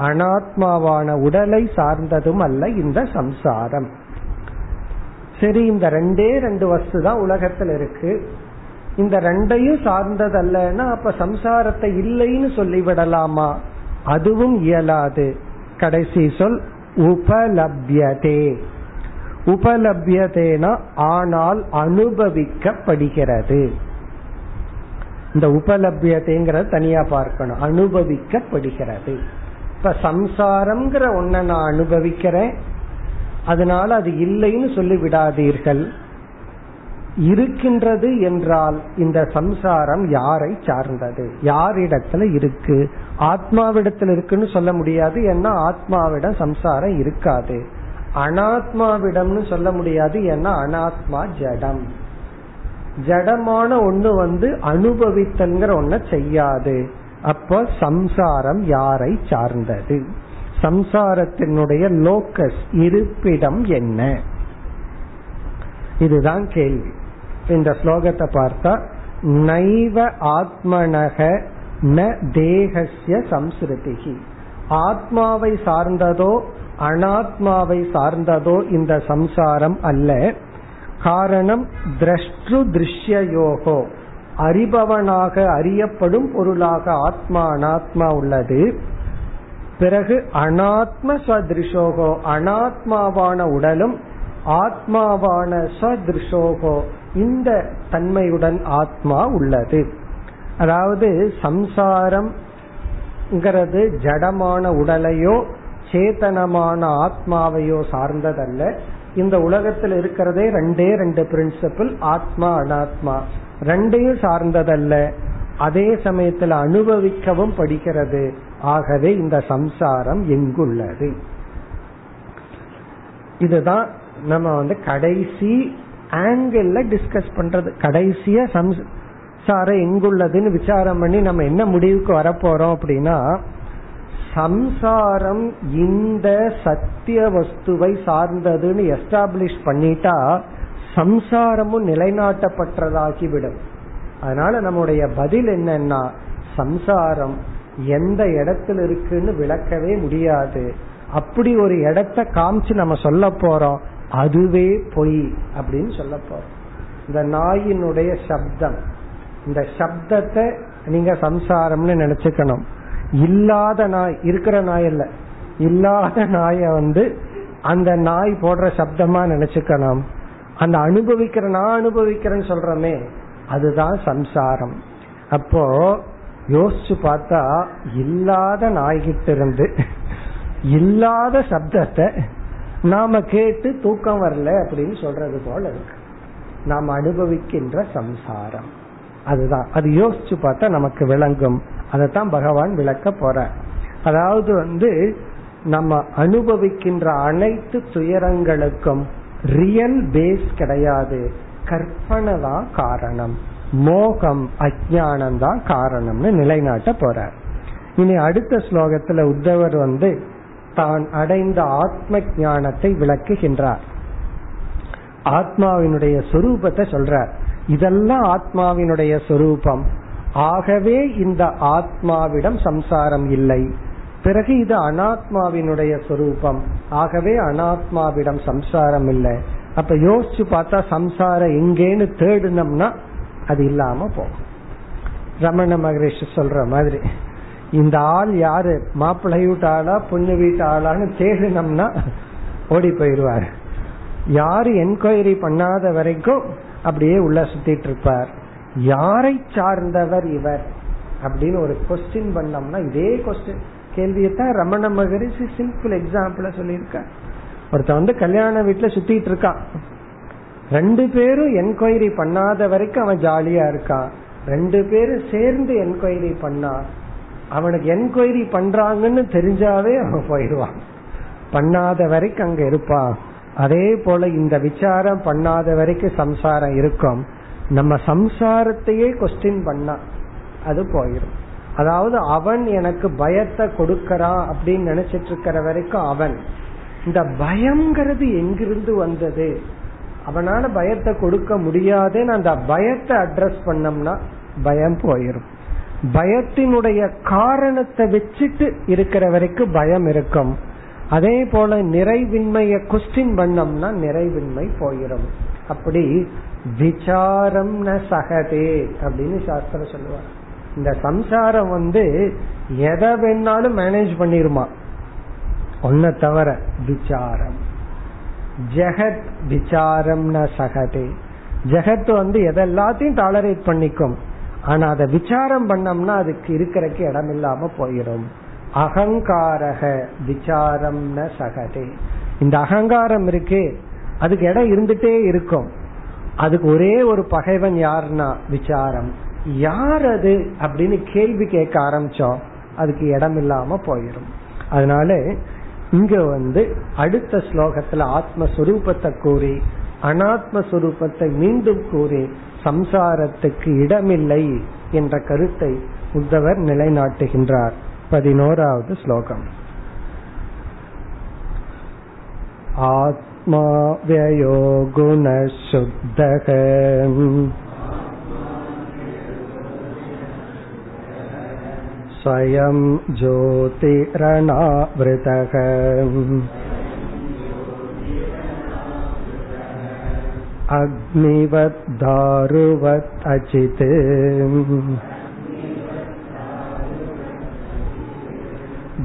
அனாத்மாவான உடலை சார்ந்ததும் அல்ல இந்த சம்சாரம். சரி, இந்த ரெண்டே ரெண்டு வஸ்து தான் உலகத்துல இருக்கு, இந்த ரெண்டையும் சார்ந்ததல்லன்னா அப்ப சம்சாரத்தை இல்லைன்னு சொல்லிவிடலாமா? அதுவும் இயலாது. கடைசி சொல் உபலப்யதே. உபலப்யதேனா ஆனால் அனுபவிக்கப்படுகிறது. இந்த உபலப்யத்தைங்கிறது தனியா பார்க்கணும், அனுபவிக்கப்படுகிறது. இப்ப சம்சாரம்ங்கிற ஒன்ன நான் அனுபவிக்கிறேன், அதனால அது இல்லைன்னு சொல்லி விடாதீர்கள். இருக்கின்றது என்றால் இந்த சம்சாரம் யாரை சார்ந்தது, யாரிடத்துல இருக்கு? ஆத்மாவிடத்துல இருக்குன்னு சொல்ல முடியாது, ஏன்னா ஆத்மாவிடம் சம்சாரம் இருக்காது. அனாத்மாவிடம்னு சொல்ல முடியாது, ஏன்னா அனாத்மா ஜடம். ஜடமான ஒண்ணு வந்து அனுபவித்தல்ங்கிற ஒன்ன செய்யாது. அப்ப சம்சாரம் யாரை சார்ந்தது? சம்சாரத்தினுடைய லோக்கஸ், இருப்பிடம் என்ன? இதுதான் கேள்வி. இந்த ஸ்லோகத்தை பார்த்தா நைவ ஆத்மனக ந தேகஸ்ய சம்ஸ்ருதிஹி, ஆத்மாவை சார்ந்ததோ அனாத்மாவை சார்ந்ததோ இந்த சம்சாரம் அல்ல. காரணம் திரஷ்டு திருஷ்யயோகோ, அறிபவனாக அறியப்படும் பொருளாக ஆத்மா அனாத்மா உள்ளது. பிறகு அனாத்ம ஸ்வத்ருஷோகோ, அனாத்மாவான உடலும் ஆத்மாவான ஸ்வத்ருஷோகோ, இந்த தன்மையுடன் ஆத்மா உள்ளது. அதாவது சம்சாரம்ங்கிறது ஜடமான உடலையோ சேதனமான ஆத்மாவையோ சார்ந்ததல்ல. இந்த உலகத்தில் இருக்கிறதே ரெண்டே ரெண்டு பிரின்சிபிள், ஆத்மா அனாத்மா, ரெண்டையும் சார்ந்ததல்ல. அதே சமயத்தில் அனுபவிக்கவும் படிக்கிறது. ஆகவே இந்த சம்சாரம் எங்குள்ளது? இதுதான் நம்ம வந்து கடைசி ஆங்கிள் டிஸ்கஸ் பண்றது. கடைசியா சம்சாரம் எங்குள்ளதுன்னு விசாரம் பண்ணி நம்ம என்ன முடிவுக்கு வரப்போறோம் அப்படின்னா, சம்சாரம் இந்த சத்திய வஸ்துவை சார்ந்ததுன்னு எஸ்டாப்ளிஷ் பண்ணிட்டா சம்சாரமும் நிலைநாட்டப்பட்டதாகிவிடும். அதனால நம்முடைய பதில் என்னன்னா, சம்சாரம் எந்த இடத்துல இருக்குன்னு விளக்கவே முடியாது. அப்படி ஒரு இடத்தை காமிச்சு நம்ம சொல்ல போறோம், அதுவே பொய் அப்படின்னு சொல்ல போறோம். இந்த நாயினுடைய சப்தம், இந்த சப்தத்தை நீங்க சம்சாரம்னு நினைச்சுக்கணும். இல்லாத நாய், இருக்கிற நாய் இல்ல, இல்லாத நாய வந்து அந்த நாய் போடுற சப்தமா நினைச்சுக்கணும். அந்த அனுபவிக்கிற, நான் அனுபவிக்கிறேன்னு சொல்றமே, அதுதான் சம்சாரம். அப்போ யோசிச்சு பார்த்தா, இல்லாத நாய்கிட்ட இருந்து இல்லாத சப்தத்தை நாம கேட்டு தூக்கம் வரல அப்படின்னு சொல்றது போல இருக்கு நாம் அனுபவிக்கின்ற சம்சாரம். அதுதான், அது யோசிச்சு பார்த்தா நமக்கு விளங்கும். அதைத்தான் பகவான் விளக்க போற. அதாவது வந்து நம்ம அனுபவிக்கின்ற அனைத்து துயரங்களுக்கும் ரியல் பேஸ் கிடையாது, கற்பனை தான் காரணம், மோகம் அஜ்ஞானம் தான் காரணம்னு நிலைநாட்ட போற. இனி அடுத்த ஸ்லோகத்துல உத்தவர் வந்து தான் அடைந்த ஆத்ம ஞானத்தை விளக்குகின்றார், ஆத்மாவினுடைய சொரூபத்தை சொல்றார். இதெல்லாம் ஆத்மாவினுடைய சொரூபம். ஆகவே இந்த ஆத்மாவிடம் சம்சாரம் இல்லை. பிறகு இது அனாத்மாவினுடைய சொரூபம், ஆகவே அனாத்மாவிடம் சம்சாரம் இல்லை. அப்ப யோசிச்சு பார்த்தா சம்சாரம் எங்கேன்னு தேடினோம்னா அது இல்லாம போகும். ரமண மகரிஷி சொல்ற மாதிரி, இந்த ஆள் யாரு, மாப்பிள்ளை வீட்டு ஆளா பொண்ணு வீட்டு ஆளான்னு தேடினோம்னா ஓடி போயிடுவார். யாரு என்கொயரி பண்ணாத வரைக்கும் அப்படியே உள்ள சுத்திட்டு இருப்பார். யாரை சார்ந்தவர் இவர் அப்படின்னு ஒரு கொஸ்டின் பண்ணோம்னா, இதே கொஸ்டின் கேள்வியத்தான் ரமண மகரிஷி சிம்பிள் எக்ஸாம்பிளா சொல்லியிருக்கார். ஒருத்த வந்து கல்யாண வீட்டுல சுத்திட்டு இருக்கான், ரெண்டு பேரும் என்கொயரி பண்ணாத வரைக்கும் அவன் ஜாலியா இருக்கான். ரெண்டு பேரும் சேர்ந்து என்கொயரி பண்ணா, அவனுக்கு என்கொயரி பண்றாங்கன்னு தெரிஞ்சாவே அவன் போயிடுவான், பண்ணாத வரைக்கும் அங்க இருப்பான். அதே போல இந்த விசாரம் பண்ணாத வரைக்கும் சம்சாரம் இருக்கும். நம்ம சம்சாரத்தையே கொஸ்டின் பண்ணா அது போயிடும். அதாவது அவன் எனக்கு பயத்தை கொடுக்கறான் அப்படின்னு நினைச்சிட்டு இருக்கிற வரைக்கும் அவன், இந்த பயம்ங்கிறது எங்கிருந்து வந்தது, அவனால பயத்தை கொடுக்க முடியாதுன்னு அந்த பயத்தை அட்ரஸ் பண்ணோம்னா பயம் போயிடும். பயத்தினுடைய காரணத்தை வச்சுட்டு இருக்கிற வரைக்கும் பயம் இருக்கும். அதே போல நிறைவின்மையை கொஸ்டின் பண்ணோம்னா நிறைவின்மை போயிடும். அப்படி விசாரம் ந சகதே அப்படின்னு சாஸ்திரம் சொல்லுவாங்க. இந்த சம்சாரம் வந்து எதை வேணாலும் மேனேஜ் பண்ணிருமா, ஒன்ன தவிர விசாரம். ஜெகத் விசாரம் ந சகதே, ஜெகத் வந்து எதெல்லாத்தையும் டாலரேட் பண்ணிக்கும், ஆனா அதை விசாரம் பண்ணோம்னா அதுக்கு இருக்கிறக்கு இடம் இல்லாம போயிடும். அகங்காரக விசாரம் ந சகதே, இந்த அகங்காரம் இருக்கு, அதுக்கு இடம் இருந்துட்டே இருக்கும். அதுக்கு ஒரே ஒரு பகைவன் யாருன்னா விசாரம். யார் அது அப்படின்னு கேள்வி கேட்க ஆரம்பிச்சோம், அதுக்கு இடம் இல்லாம போயிடும். அதனால இங்க வந்து அடுத்த ஸ்லோகத்துல ஆத்மஸ்வரூபத்தை கூறி அனாத்மஸ்வரூபத்தை மீண்டும் கூறி சம்சாரத்துக்கு இடமில்லை என்ற கருத்தை உத்தவர் நிலைநாட்டுகின்றார். பதினோராவது ஸ்லோகம். ஆத்மா வயோ குணசுத்தகம் ஸ்வயம் ஜோதிரணாவ்ருதகம் அக்னிவத் தாருவத் அசிதம்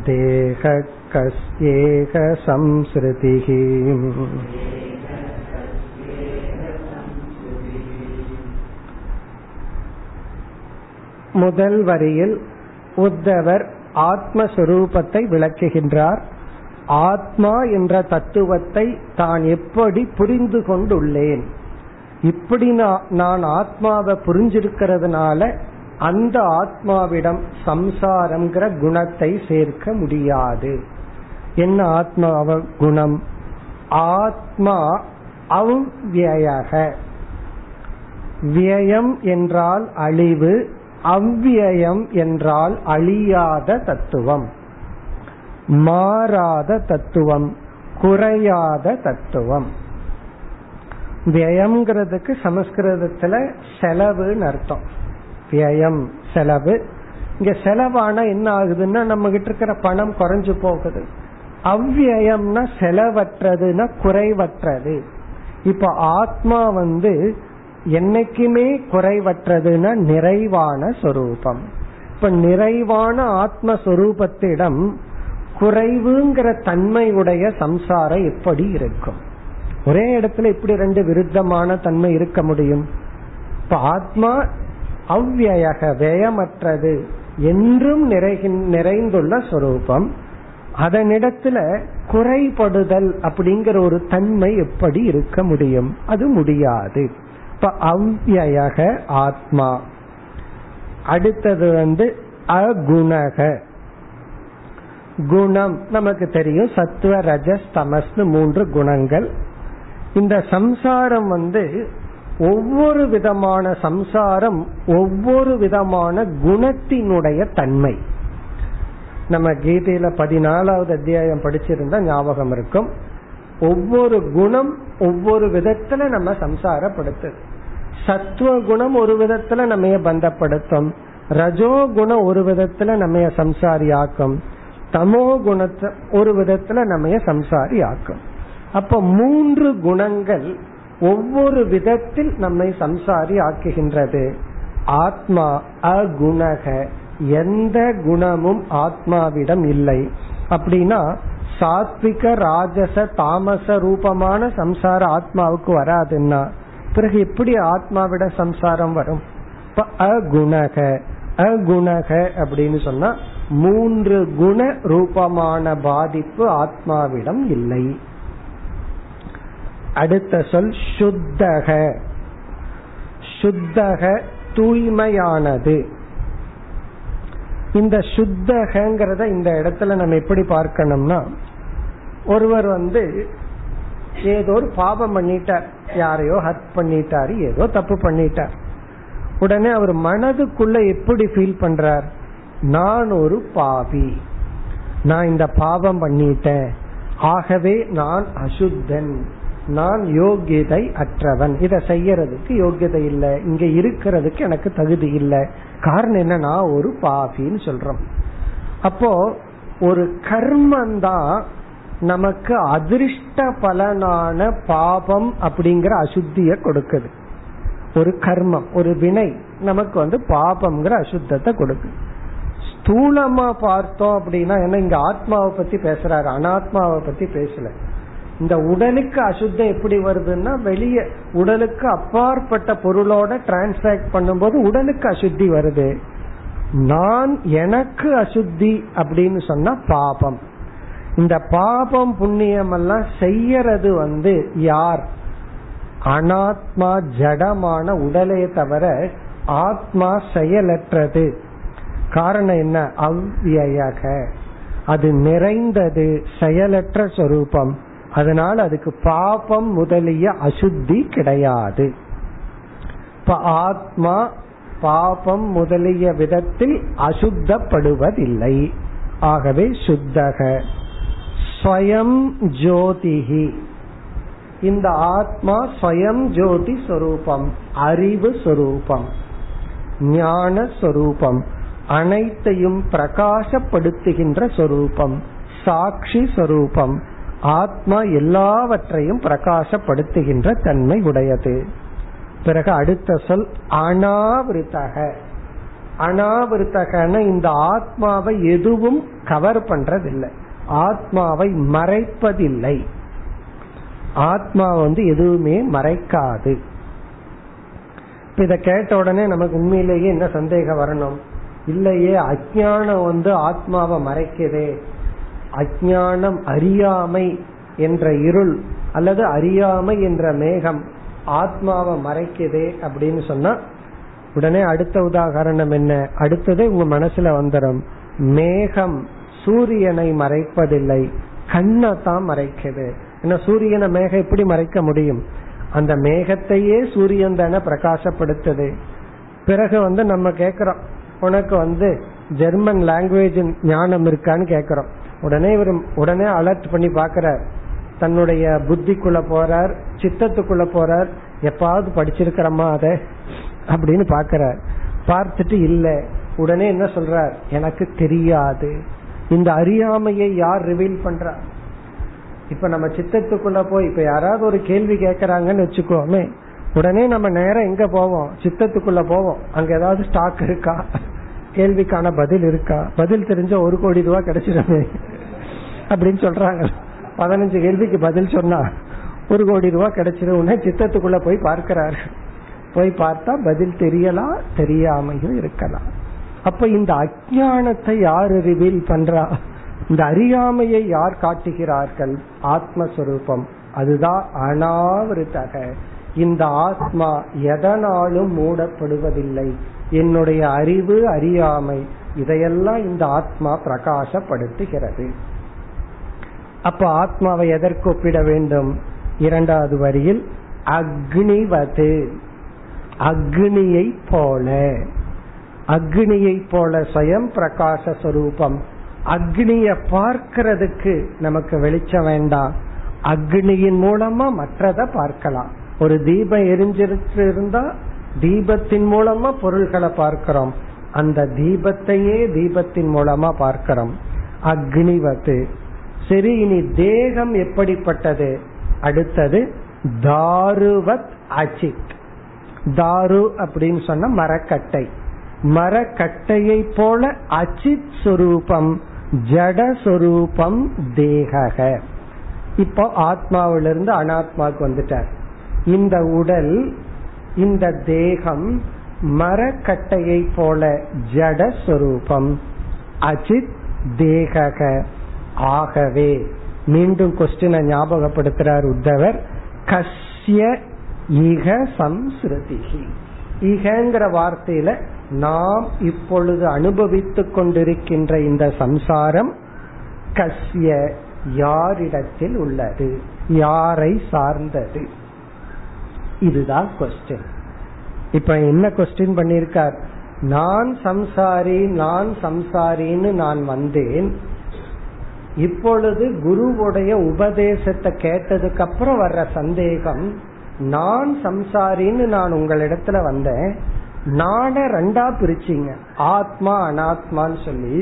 தேக கஸ்யேக சம்ஸ்ருதிஹி. முதல் வரியில் உத்தவர் ஆத்மஸ்வரூபத்தை விளக்குகின்றார். ஆத்மா என்ற தத்துவத்தை தான் எப்படி புரிந்து கொண்டுள்ளேன், இப்படி நான் ஆத்மாவை புரிஞ்சிருக்கிறதுனால அந்த ஆத்மாவிடம் சம்சாரம்ங்கிற குணத்தை சேர்க்க முடியாது. என்ன ஆத்மாவ குணம்? ஆத்மா அவ்வியக, வியம் என்றால் அழிவு, அவ்வியம் என்றால் அழியாத தத்துவம், மாறாத தத்துவம், குறையாத தத்துவம். வியம்ங்கிறதுக்கு சமஸ்கிருதத்துல செலவுன்னு அர்த்தம். வியம் செலவு. இங்க செலவானா என்ன ஆகுதுன்னா நம்ம கிட்ட இருக்கிற பணம் குறைஞ்சு போகுது. அவ்வியம்னா செலவற்றதுன்னா குறைவற்றது. இப்ப ஆத்மா வந்து என்னைக்குமே குறைவற்றதுன்னா நிறைவான சொரூபம். இப்ப நிறைவான ஆத்மஸ்வரூபத்திடம் குறைவுங்கிற தன்மையுடைய சம்சாரம் எப்படி இருக்கும்? ஒரே இடத்துல இப்படி ரெண்டு விருத்தமான தன்மை இருக்க முடியும்? இப்ப ஆத்மா அவ்வியக, வியமற்றது, என்றும் நிறை நிறைந்துள்ள சொரூபம். அதனிடத்துல குறைபடுதல் அப்படிங்கிற ஒரு தன்மை எப்படி இருக்க முடியும்? அது முடியாது. இப்ப அவ்வியக ஆத்மா. அடுத்தது வந்து அகுணக. குணம் நமக்கு தெரியும், சத்துவ ரஜஸ் தமஸ்னு மூன்று குணங்கள். இந்த சம்சாரம் வந்து ஒவ்வொரு விதமான சம்சாரம் ஒவ்வொரு விதமான குணத்தினுடைய தன்மை. நம்ம கீதையில பதினாலாவது அத்தியாயம் படிச்சிருந்தா ஞாபகம் இருக்கும். ஒவ்வொரு குணம் ஒவ்வொரு விதத்துல நம்ம சம்சாரப்படுத்து. சத்துவ குணம் ஒரு விதத்துல நம்ம பந்தப்படுத்தும், ரஜோ குணம் ஒரு விதத்துல நம்ம சம்சாரி ஆக்கும், தமோ குணத்தை ஒரு விதத்துல நம்ம சம்சாரி ஆக்கும். அப்ப மூன்று குணங்கள் ஒவ்வொரு விதத்தில் நம்மை சம்சாரி ஆக்குகின்றது. ஆத்மா அகுணக, எந்த குணமும் ஆத்மாவிடம் இல்லை. அப்படின்னா சாத்விக ராஜச தாமச ரூபமான சம்சார ஆத்மாவுக்கு வராதுன்னா பிறகு எப்படி ஆத்மாவிட சம்சாரம் வரும்? இப்ப அகுணக. அகுணக அப்படின்னு சொன்னா மூன்று குண ரூபமான பாதிப்பு ஆத்மாவிடம் இல்லை. அடுத்த சொல் சுத்தக. சுத்தக தூய்மையானது. இந்த சுத்தகங்கிறத இந்த இடத்துல நம்ம எப்படி பார்க்கணும்னா, ஒருவர் வந்து ஏதோ ஒரு பாபம் பண்ணிட்டார், யாரையோ ஹர்ட் பண்ணிட்டாரு, ஏதோ தப்பு பண்ணிட்டார். உடனே அவர் மனதுக்குள்ள எப்படி ஃபீல் பண்றார்? நான் ஒரு பாவி, நான் இந்த பாவம் பண்ணிட்டேன், ஆகவே நான் அசுத்தன், நான் யோகியதை அற்றவன், இத செய்யறதுக்கு யோகியதை இல்லை, இங்க இருக்கிறதுக்கு எனக்கு தகுதி இல்லை, காரணம் என்ன, நான் ஒரு பாவின்னு சொல்றோம். அப்போ ஒரு கர்மந்தான் நமக்கு அதிர்ஷ்ட பலனான பாபம் அப்படிங்கிற அசுத்திய கொடுக்குது. ஒரு கர்மம், ஒரு வினை நமக்கு வந்து பாபம்ங்கிற அசுத்தத்தை கொடுக்குது. ஸ்தூலமா பார்த்தோம் அப்படின்னா, ஏன்னா இங்க ஆத்மாவை பத்தி பேசுறாரு, அனாத்மாவை பத்தி பேசல. இந்த உடலுக்கு அசுத்தம் எப்படி வருதுன்னா, வெளியே உடலுக்கு அப்பாற்பட்ட பொருளோட டிரான்சாக்ட் பண்ணும்போது உடலுக்கு அசுத்தி வருது. நான் எனக்கு அசுத்தி அப்படின்னு சொன்னா பாபம். இந்த பாபம் புண்ணியம் எல்லாம் செய்யறது வந்து யார்? அனாத்மா, ஜடமான உடலே தவிர ஆத்மா செயலற்றது. காரணம் என்ன? அவ்வியக, அது நிறைந்தது, செயலற்ற சொரூபம். அதனால் அதுக்கு பாபம் முதலிய அசுத்தி கிடையாது. இப்ப ஆத்மா பாபம் முதலிய விதத்தில் அசுத்தப்படுவதில்லை. ஆகவே சுத்தக ஸ்வயம் ஜோதிஹி. இந்த ஆத்மா ஸ்வயம் ஜோதி சொரூபம், அறிவு சொரூபம், ஞான சொரூபம், அனைத்தையும் பிரகாசப்படுத்துகின்ற சொரூபம், சாட்சி சொரூபம். ஆத்மா எல்லாவற்றையும் பிரகாசப்படுத்துகின்ற தன்மை உடையது. பிறகு அடுத்த சொல் அனாவிருத்தக. அனாவிருத்தகன இந்த ஆத்மாவை எதுவும் கவர் பண்றதில்லை, ஆத்மாவை மறைப்பதில்லை, ஆத்மா வந்து எதுவுமே மறைக்காது. இத கேட்ட உடனே நமக்கு உண்மையிலேயே என்ன சந்தேகம் வரணும்? இல்லையே, அஜ்ஞானம் வந்து ஆத்மாவை மறைக்குதே, அஞ்ஞானம், அறியாமை என்ற இருள் அல்லது அறியாமை என்ற மேகம் ஆத்மாவை மறைக்குதே அப்படின்னு சொன்னா உடனே அடுத்த உதாரணம் என்ன? அடுத்தது உங்க மனசுல வந்துடும். மேகம் சூரியனை மறைப்பதில்லை, கண்ணத்தான் மறைக்குது. ஏன்னா சூரியனை மேகம் எப்படி மறைக்க முடியும்? அந்த மேகத்தையே சூரியன் தானே பிரகாசப்படுத்துது. பிறகு வந்து நம்ம கேட்கிறோம், உனக்கு வந்து ஜெர்மன் லாங்குவேஜ் ஞானம் இருக்கான்னு கேட்கிறோம். உடனே இவர் உடனே அலர்ட் பண்ணி பாக்கிறார், தன்னுடைய புத்திக்குள்ள போறார், சித்தத்துக்குள்ள போறார், எப்பாவது படிச்சிருக்கிறோமா அதை அப்படின்னு பாக்கிறார். பார்த்துட்டு இல்லை, உடனே என்ன சொல்றார், எனக்கு தெரியாது. இந்த அறியாமையை யார் ரிவீல் பண்றார்? இப்ப நம்ம சித்தத்துக்குள்ள போய் இப்ப யாராவது ஒரு கேள்வி கேட்கறாங்கன்னு வச்சுக்கோமே, உடனே நம்ம நேரம் எங்க போவோம்? சித்தத்துக்குள்ள போவோம். அங்க ஏதாவது ஸ்டாக் இருக்கா, கேள்விக்கான பதில் இருக்கா, பதில் தெரிஞ்ச ஒரு கோடி ரூபாய் கிடைச்சிடமே அப்படின்னு சொல்றாங்க. பதினஞ்சு கேள்விக்கு பதில் சொன்னா ஒரு கோடி ரூபாய் கிடைச்சிடும். உடனே சித்தத்துக்குள்ள போய் பார்க்கிறாரு. போய் பார்த்தா பதில் தெரியலாம், தெரியாமையும் இருக்கலாம். அப்ப இந்த அஜானத்தை யாரு ரிவீல் பண்றா? இந்த அறியாமையை யார் காட்டுகிறார்கள்? ஆத்மஸ்வரூபம். அதுதான் அனாவிருத்தக. இந்த ஆத்மா எதனாலும் மூடப்படுவதில்லை. என்னுடைய அறிவு, அறியாமை, இதையெல்லாம் இந்த ஆத்மா பிரகாசப்படுத்துகிறது. அப்ப ஆத்மாவை எதற்கு ஒப்பிட வேண்டும்? இரண்டாவது வரியில் அக்னிவது, அக்னியை போல. அக்னியை போல ஸ்வயம் பிரகாச சொரூபம். அக்னிய பார்க்கிறதுக்கு நமக்கு வெளிச்சம் வேண்டாம், அக்னியின் மூலமா மற்றத பார்க்கலாம். ஒரு தீபம் எரிஞ்சிட்டு இருந்தா தீபத்தின் மூலமா பொருள்களை பார்க்கிறோம், அந்த தீபத்தையே தீபத்தின் மூலமா பார்க்கிறோம். அக்னிவது. சரி, இனி தேகம் எப்படிப்பட்டது? அடுத்தது தாருவத் அசித். தாரு அப்படின்னு சொன்ன மரக்கட்டை, மரக்கட்டையை போல அச்சித் சொரூபம், ஜட சொரூபம் தேக. இப்போ ஆத்மாவிலிருந்து அனாத்மாவுக்கு வந்துட்டார். இந்த உடல், இந்த தேகம் மரக்கட்டையை போல ஜட சொரூபம், அச்சித் தேக. ஆகவே மீண்டும் கொஸ்டினை ஞாபகப்படுத்துறார் உத்தவர். கஸ்ய இக சம்ஸ்ருதிஹி. இகங்கிற வார்த்தையில நாம் இப்பொழுது அனுபவித்துக் கொண்டிருக்கின்ற இந்த சம்சாரம் கஸ்ய யாரிடத்தில் உள்ளது, யாரை சார்ந்தது? இதுதான் கொஸ்டின். இப்ப என்ன கொஸ்டின் பண்ணிருக்கார்? நான் சம்சாரி, நான் சம்சாரின்னு நான் வந்தேன், இப்பொழுது குருவுடைய உபதேசத்தை கேட்டதுக்கு அப்புறம் வர்ற சந்தேகம், நான் சம்சாரின்னு நான் உங்களிடத்துல வந்தேன், நானே ரெண்டா பிரிச்சிங்க ஆத்மா அனாத்மான்னு சொல்லி,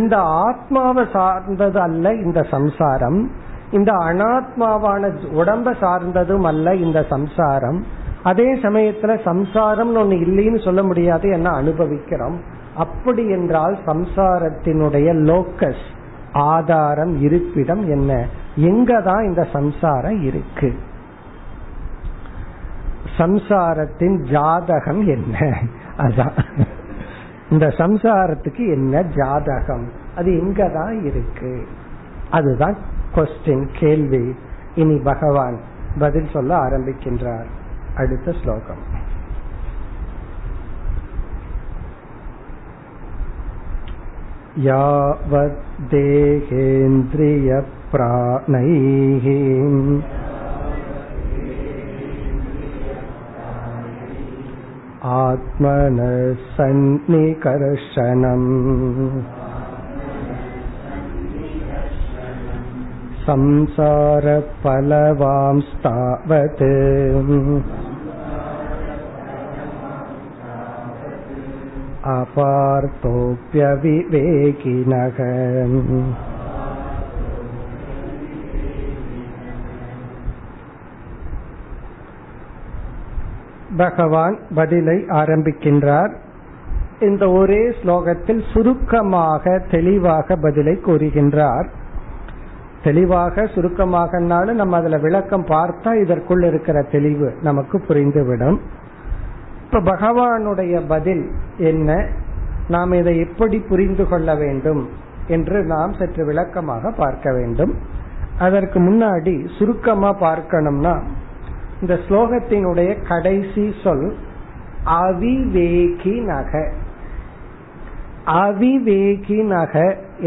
இந்த ஆத்மாவை சார்ந்தது அல்ல இந்த சம்சாரம், இந்த அனாத்மாவான உடம்ப சார்ந்ததும் அல்ல இந்த சம்சாரம். அதே சமயத்துல சம்சாரம்னு ஒண்ணு இல்லைன்னு சொல்ல முடியாது, என்ன அனுபவிக்கிறோம். அப்படி என்றால் சம்சாரத்தினுடைய லோக்கஸ், ஆதாரம், இருப்பிடம் என்ன, எங்கதான் இந்த சம்சாரம் இருக்கு, சம்சாரத்தின் ஜாதகம் என்ன? அதான் இந்த சம்சாரத்துக்கு என்ன ஜாதகம், அது எங்கதான் இருக்கு, அதுதான் கொஸ்டின், கேள்வி. இனி பகவான் பதில் சொல்ல ஆரம்பிக்கின்றார். அடுத்த ஸ்லோகம் யாவத் தேகேந்திரிய பிராணைஹி ஆத்மனசன்னிகர்ஷனம் சம்சாரபலவாம்ஸ்தாவத் அபார்த்தோப்யவிவேகினக. பகவான் பதிலை ஆரம்பிக்கின்றார். இந்த ஒரே ஸ்லோகத்தில் சுருக்கமாக தெளிவாக பதிலை கூறுகின்றார். தெளிவாக சுருக்கமாகனாலும் நம்ம அதுல விளக்கம் பார்த்தா இதற்குள் இருக்கிற தெளிவு நமக்கு புரிந்துவிடும். இப்ப பகவானுடைய பதில் என்ன, நாம் இதை எப்படி புரிந்து கொள்ள வேண்டும் என்று நாம் சற்று விளக்கமாக பார்க்க வேண்டும். அதற்கு முன்னாடி சுருக்கமா பார்க்கணும்னா, இந்த ஸ்லோகத்தினுடைய கடைசி சொல் அவிவேகி நக. அவிவேகினக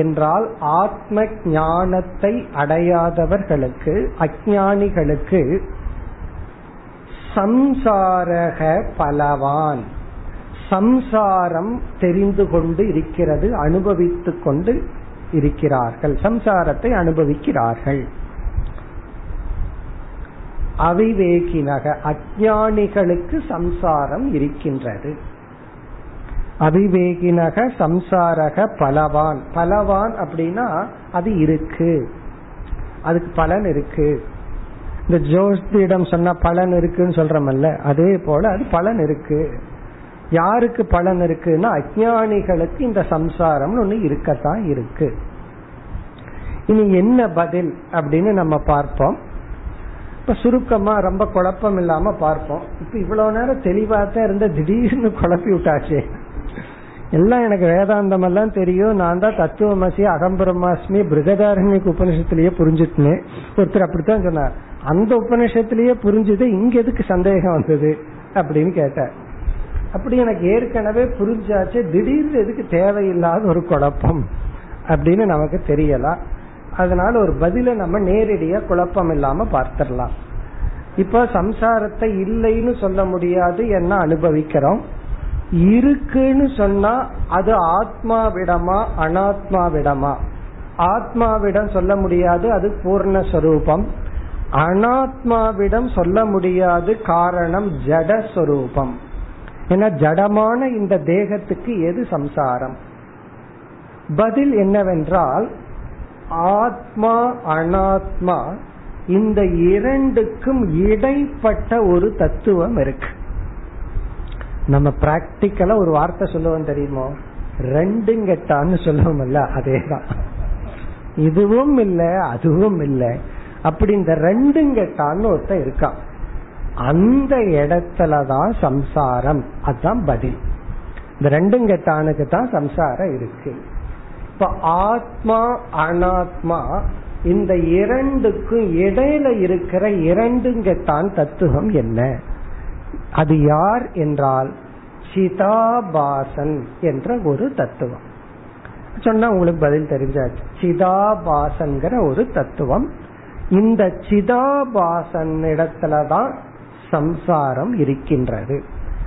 என்றால் ஆத்ம ஞானத்தை அடையாதவர்களுக்கு, அஞ்ஞானிகளுக்கு, சம்சாரக பலவான், சம்சாரம் தெரிந்து கொண்டு இருக்கிறது, அனுபவித்துக் கொண்டு இருக்கிறார்கள், சம்சாரத்தை அனுபவிக்கிறார்கள். அவிவேகினக அஞ்ஞானிகளுக்கு சம்சாரம் இருக்கின்றது. அவிவேகினக சம்சாரக பலவான், பலவான் அப்படின்னா அது இருக்கு, அதுக்கு பலன் இருக்கு. இந்த ஜோதிடம் சொன்ன பலன் இருக்குன்னு சொல்றமல்ல, அதே போல அது பலன் இருக்கு. யாருக்கு பலன் இருக்குன்னா அஞ்ஞானிகளுக்கு இந்த சம்சாரம்னு ஒண்ணு இருக்கத்தான் இருக்கு. இனி என்ன பதில் அப்படின்னு நம்ம பார்ப்போம். இப்ப சுருக்கமா ரொம்ப குழப்பம் இல்லாம பார்ப்போம். இப்ப இவ்வளவு நேரம் தெளிவா தான் இருந்த, திடீர்னு குழப்பி விட்டாச்சு. எல்லாம் எனக்கு வேதாந்தம் எல்லாம் தெரியும், நான் தான் தத்துவமசி அகம்பிரமாஸ்மி பிருகதாரண்யக்கு உபநிஷத்திலேயே புரிஞ்சுட்டேன். ஒருத்தர் அப்படித்தான் சொன்னார், அந்த உபநிஷத்திலேயே புரிஞ்சுது, இங்க எதுக்கு சந்தேகம் வந்தது அப்படின்னு கேட்டார். அப்படி எனக்கு ஏற்கனவே புரிஞ்சாச்சு, திடீர்னு எதுக்கு தேவையில்லாத ஒரு குழப்பம் அப்படின்னு நமக்கு தெரியலாம். அதனால ஒரு பதில நம்ம நேரடியா குழப்பம் இல்லாம பார்த்திடலாம். இப்ப சம்சாரத்தை இல்லைன்னு சொல்ல முடியாது, என்ன அனுபவிக்கிறோம். இருக்குன்னு சொன்னா அது ஆத்மாவிடமா அனாத்மாவிடமா? ஆத்மாவிடம் சொல்ல முடியாது, அது பூர்ணஸ்வரூபம். அனாத்மாவிடம் சொல்ல முடியாது, காரணம் ஜடஸ்வரூபம். ஏன்னா ஜடமான இந்த தேகத்துக்கு எது சம்சாரம்? பதில் என்னவென்றால், ஆத்மா அனாத்மா இந்த இரண்டுக்கும் இடைப்பட்ட ஒரு தத்துவம் இருக்கு. நம்ம பிராக்டிக்கலா ஒரு வார்த்தை சொல்லுவோம் தெரியுமோ, ரெண்டுங்கட்டான்னு சொல்லுவோம்ல, அதேதான். இதுவும் இல்ல அதுவும் இல்ல, அப்படி இந்த ரெண்டுங்கட்டான்னு ஒருத்தன் இருக்கான், அந்த இடத்துலதான் சம்சாரம். அதுதான் பதில். இந்த ரெண்டுங்கட்டானுக்கு தான் சம்சாரம் இருக்கு. இப்ப ஆத்மா அனாத்மா இந்த இரண்டுக்கும் இடையில இருக்கிற இரண்டுங்கட்டான் தத்துவம் என்ன? அது யார் என்றால் சிதாபாசன் என்ற ஒரு தத்துவம். சொன்னா உங்களுக்கு பதில் தெரிஞ்சாச்சு. சிதாபாசன்கிற ஒரு தத்துவம், இந்த சிதாபாசன் இடத்துலதான் சம்சாரம் இருக்கின்றது.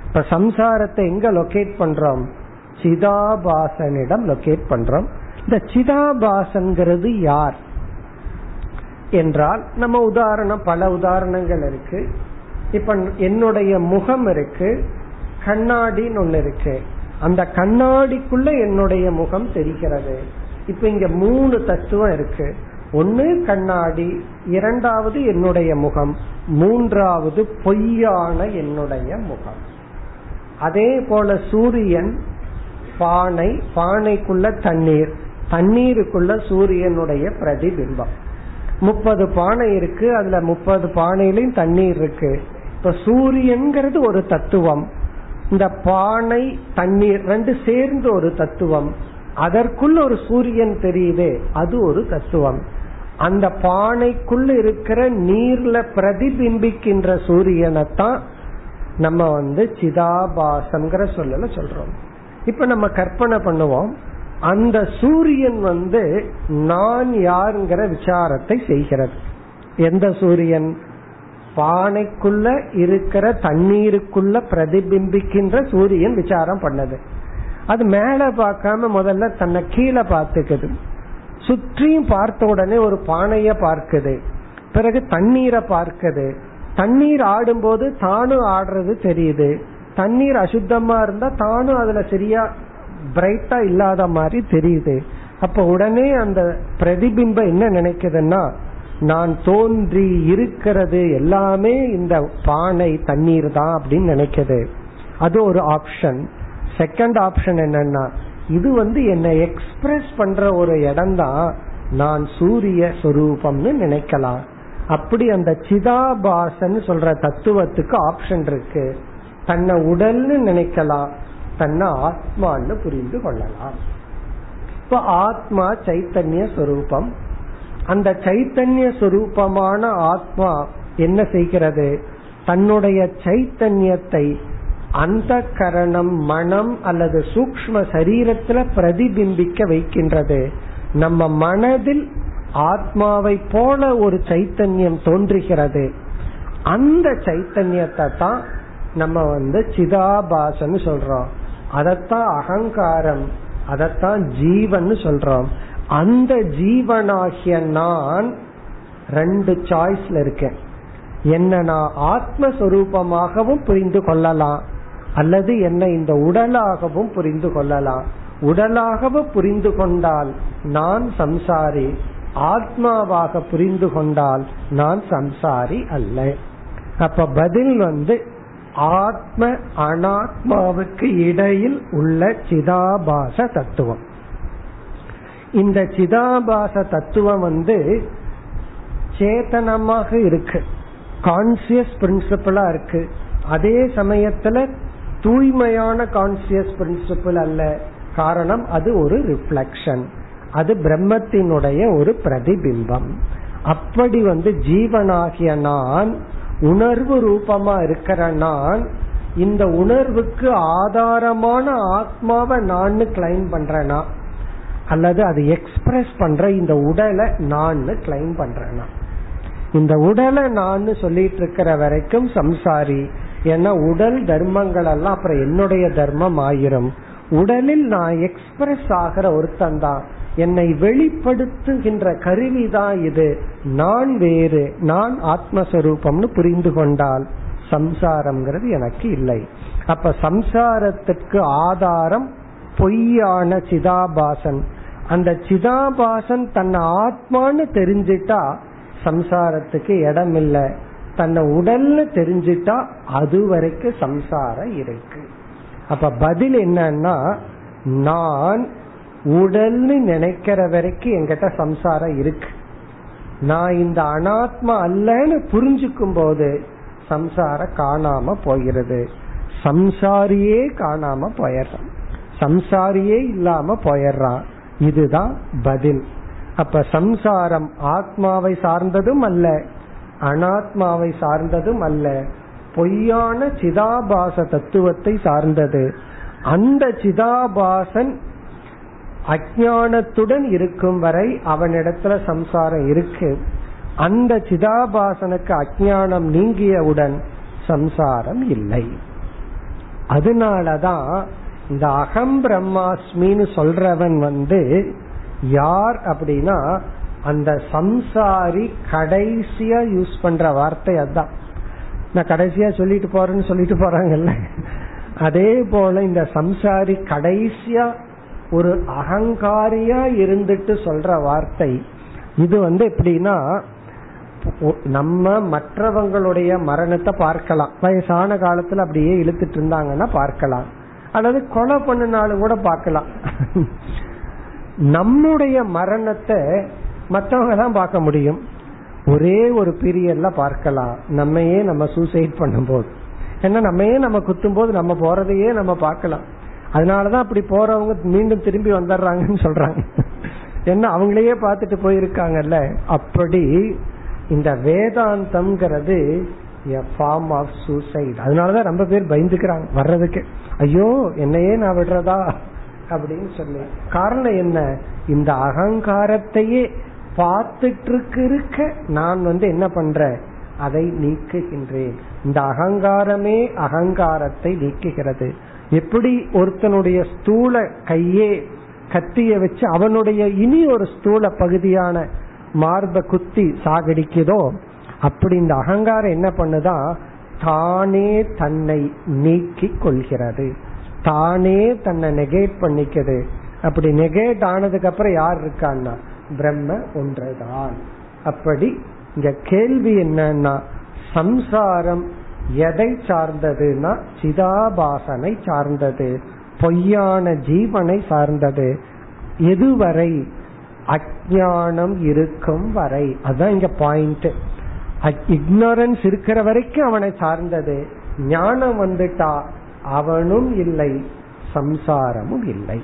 இப்ப சம்சாரத்தை எங்க லொகேட் பண்றோம்? சிதாபாசனிடம் லொகேட் பண்றோம். இந்த சிதாபாசன்கிறது யார் என்றால், நம்ம உதாரணம் பல உதாரணங்கள் இருக்கு. இப்ப என்னுடைய முகம் இருக்கு, கண்ணாடின்னு ஒண்ணு இருக்கு, அந்த கண்ணாடிக்குள்ள என்னுடைய முகம் தெரிகிறது. இப்ப இங்க மூணு தத்துவம் இருக்கு. ஒன்னு கண்ணாடி, இரண்டாவது என்னுடைய முகம், மூன்றாவது பொய்யான என்னுடைய முகம். அதே போல சூரியன், பானை, பானைக்குள்ள தண்ணீர், தண்ணீருக்குள்ள சூரியனுடைய பிரதிபிம்பம். முப்பது பானை இருக்கு, அதுல முப்பது பானையிலும் தண்ணீர் இருக்கு. இப்ப சூரியன்கிறது ஒரு தத்துவம், இந்த பானை தண்ணீர் ரெண்டு சேர்ந்து ஒரு தத்துவம், அதற்குள்ள ஒரு சூரியன் தெரியுது, அது ஒரு தத்துவம். அந்த பானைக்குள்ள இருக்கிற நீர்ல பிரதிபிம்பிக்கின்ற சூரியனைத்தான் நம்ம வந்து சிதாபாசங்கிற சொல்லல சொல்றோம். இப்ப நம்ம கற்பனை பண்ணுவோம், அந்த சூரியன் வந்து நான் யாருங்கிற விசாரத்தை செய்கிறது. எந்த சூரியன்? பானைக்குள்ள இருக்கிற தண்ணீருக்குள்ள பிரதிபிம்பிக்கின்ற சூரியன் விசாரம் பண்ணது. அது மேல பார்க்காம முதல்ல தன்னை கீழே பார்த்துக்குது, சுற்றியும் பார்த்த உடனே ஒரு பானைய பார்க்குது, பிறகு தண்ணீரை பார்க்குது. தண்ணீர் ஆடும் போது தானும் ஆடுறது தெரியுது. தண்ணீர் அசுத்தமா இருந்தா தானும் அதுல சரியா பிரைட்டா இல்லாத மாதிரி தெரியுது. அப்ப உடனே அந்த பிரதிபிம்பம் என்ன நினைக்குதுன்னா, நான் தோன்றி இருக்கிறது எல்லாமே இந்த பானை தண்ணீர் தான் அப்படின்னு நினைக்குது. அது ஒரு ஆப்ஷன். செகண்ட் ஆப்ஷன் என்னன்னா, இது வந்து என்னை எக்ஸ்பிரஸ் பண்ற ஒரு இடம் தான், நான் சூரிய சொரூபம்னு நினைக்கலாம். அப்படி அந்த சிதாபாசன் சொல்ற தத்துவத்துக்கு ஆப்ஷன் இருக்கு. தன்னை உடல்னு நினைக்கலாம், தன்னை ஆத்மான்னு புரிந்து கொள்ளலாம். இப்ப ஆத்மா சைத்தன்ய சொரூபம். அந்த சைத்தன்ய சொரூபமான ஆத்மா என்ன செய்கிறது? தன்னுடைய சைத்தன்யத்தை அந்த கரணம் மனம் அல்லது சூக்ஷ்ம சரீரத்துல பிரதிபிம்பிக்க வைக்கின்றது. நம்ம மனதில் ஆத்மாவை போல ஒரு சைத்தன்யம் தோன்றுகிறது. அந்த சைத்தன்யத்தை தான் நம்ம வந்து சிதாபாசன்னு சொல்றோம், அதத்தான் அகங்காரம், அதத்தான் ஜீவன் சொல்றோம். அந்த ஜீவனாகிய நான் ரெண்டு சாய்ஸ்ல இருக்கேன். என்ன, நான் ஆத்மஸ்வரூபமாகவும் புரிந்து கொள்ளலாம் அல்லது என்ன இந்த உடலாகவும் புரிந்து கொள்ளலாம். உடலாகவும் புரிந்து கொண்டால் நான் சம்சாரி, ஆத்மாவாக புரிந்து கொண்டால் நான் சம்சாரி அல்ல. அப்ப பதில் வந்து ஆத்ம அனாத்மாவுக்கு இடையில் உள்ள சிதாபாச தத்துவம். இந்த சிதாபாச தத்துவம் வந்து சேதனமாக இருக்கு, கான்சியஸ் பிரின்சிபிளா இருக்கு. அதே சமயத்துல தூய்மையான கான்சியஸ் பிரின்சிபிள் அல்ல. காரணம், அது ஒரு ரிஃப்ளக்ஷன், அது பிரம்மத்தினுடைய ஒரு பிரதிபிம்பம். அப்படி வந்து ஜீவனாகிய நான் உணர்வு ரூபமா இருக்கிற நான், இந்த உணர்வுக்கு ஆதாரமான ஆத்மாவை நான் கிளைம் பண்றேனா அல்லது அது எக்ஸ்பிரஸ் பண்ற இந்த உடலை நான் கிளைம் பண்றேனா? இந்த உடலை நான் சொல்லிட்டு இருக்கிற வரைக்கும் சம்சாரி. ஏன்னா உடல் தர்மங்கள் எல்லாம் அப்புறம் என்னுடைய தர்மம் ஆயிரும். உடலில் நான் எக்ஸ்பிரஸ் ஆகிற ஒருத்தன் தான், என்னை வெளிப்படுத்துகின்ற கருவிதான் இது. நான் வேறு, நான் ஆத்மஸ்வரூபம்னு புரிந்து கொண்டால் சம்சாரம்ங்கிறது எனக்கு இல்லை. அப்ப சம்சாரத்திற்கு ஆதாரம் பொய்யான சிதாபாசன். அந்த சிதாபாசன் தன்னை ஆத்மான்னு தெரிஞ்சிட்டா சம்சாரத்துக்கு இடம் இல்லை, தன்னை உடல்னு தெரிஞ்சிட்டா அது வரைக்கும் சம்சாரம் இருக்கு. அப்ப பதில் என்னன்னா, நான் உடல்னு நினைக்கிற வரைக்கும் என்கிட்ட சம்சாரம் இருக்கு. நான் இந்த அனாத்மா அல்லன்னு புரிஞ்சுக்கும் போது சம்சாரம் காணாம போயிடுது, சம்சாரியே காணாம போயிடுறான், சம்சாரியே இல்லாம போயிடுறான். இதுதான் பதில். அப்ப சம்சாரம் ஆத்மாவை சார்ந்ததும் அல்ல, அனாத்மாவை சார்ந்ததும் அல்ல, பொய்யான சிதாபாச தத்துவத்தை சார்ந்தது. அந்த சிதாபாசன் அஞ்ஞானத்துடன் இருக்கும் வரை அவனிடத்துல சம்சாரம் இருக்கு. அந்த சிதாபாசனுக்கு அஞ்ஞானம் நீங்கியவுடன் சம்சாரம் இல்லை. அதனாலதான் இந்த அகம் பிரம்மாஸ்மின்னு சொல்றவன் வந்து யார் அப்படின்னா, அந்த சம்சாரி கடைசியா யூஸ் பண்ற வார்த்தை அதான். நான் கடைசியா சொல்லிட்டு போறேன்னு சொல்லிட்டு போறாங்கல்ல, அதே போல இந்த சம்சாரி கடைசியா ஒரு அகங்காரியா இருந்துட்டு சொல்ற வார்த்தை இது. வந்து எப்படின்னா, நம்ம மற்றவங்களுடைய மரணத்தை பார்க்கலாம், வயசான காலத்துல அப்படியே இழுத்துட்டு இருந்தாங்கன்னா பார்க்கலாம், அல்லது கொலை பண்ணினாலும் கூட பார்க்கலாம். நம்முடைய மரணத்தை மற்றவங்க தான் பார்க்க முடியும், ஒரே ஒரு பீரியட்ல பார்க்கலாம். நம்மையே நம்ம சூசைட் பண்ணும் போது, ஏன்னா நம்மையே நம்ம குத்தும் போது நம்ம போறதையே நம்ம பார்க்கலாம். அதனாலதான் அப்படி போறவங்க மீண்டும் திரும்பி வந்துடுறாங்கன்னு சொல்றாங்க, ஏன்னா அவங்களையே பார்த்துட்டு போயிருக்காங்கல்ல. அப்படி இந்த வேதாந்தம்ங்கிறது a form of suicide. அதனாலதான் ரொம்ப பேர் பயந்துக்கிறாங்க வர்றதுக்கு, ஐயோ என்னையே நான் விடுறதா அப்படின்னு சொல்லி. காரணம் என்ன, இந்த அகங்காரத்தையே பார்த்துட்டு இருக்க நான் வந்து என்ன பண்ற, அதை நீக்குகின்றேன். இந்த அகங்காரமே அகங்காரத்தை நீக்குகிறது. எப்படி ஒருத்தனுடைய ஸ்தூல கையே கத்திய வச்சு அவனுடைய இனி ஒரு ஸ்தூல பகுதியான மார்பை குத்தி சாகடிக்குதோ, அப்படி இந்த அகங்காரம் என்ன பண்ணுதா, தானே தன்னை நீக்கி கொள்கிறது, தானே தன்னை நெகேட் பண்ணிக்குது. அப்படி நெகேட் ஆனதுக்கு அப்புறம் யார் இருக்கான்னா, பிரம்ம ஒன்றுதான். அப்படி இங்க கேள்வி என்னன்னா, சம்சாரம் எதை சார்ந்ததுன்னா சிதாபாசனை சார்ந்தது, பொய்யான ஜீவனை சார்ந்தது. எதுவரை, அஞ்ஞானம் இருக்கும் வரை. அதான் இங்க பாயிண்ட். இக்னோரன்ஸ் இருக்கிற வரைக்கும் அவனை சார்ந்தது, ஞானம் வந்துட்டா அவனும் இல்லை சம்சாரமும் இல்லை.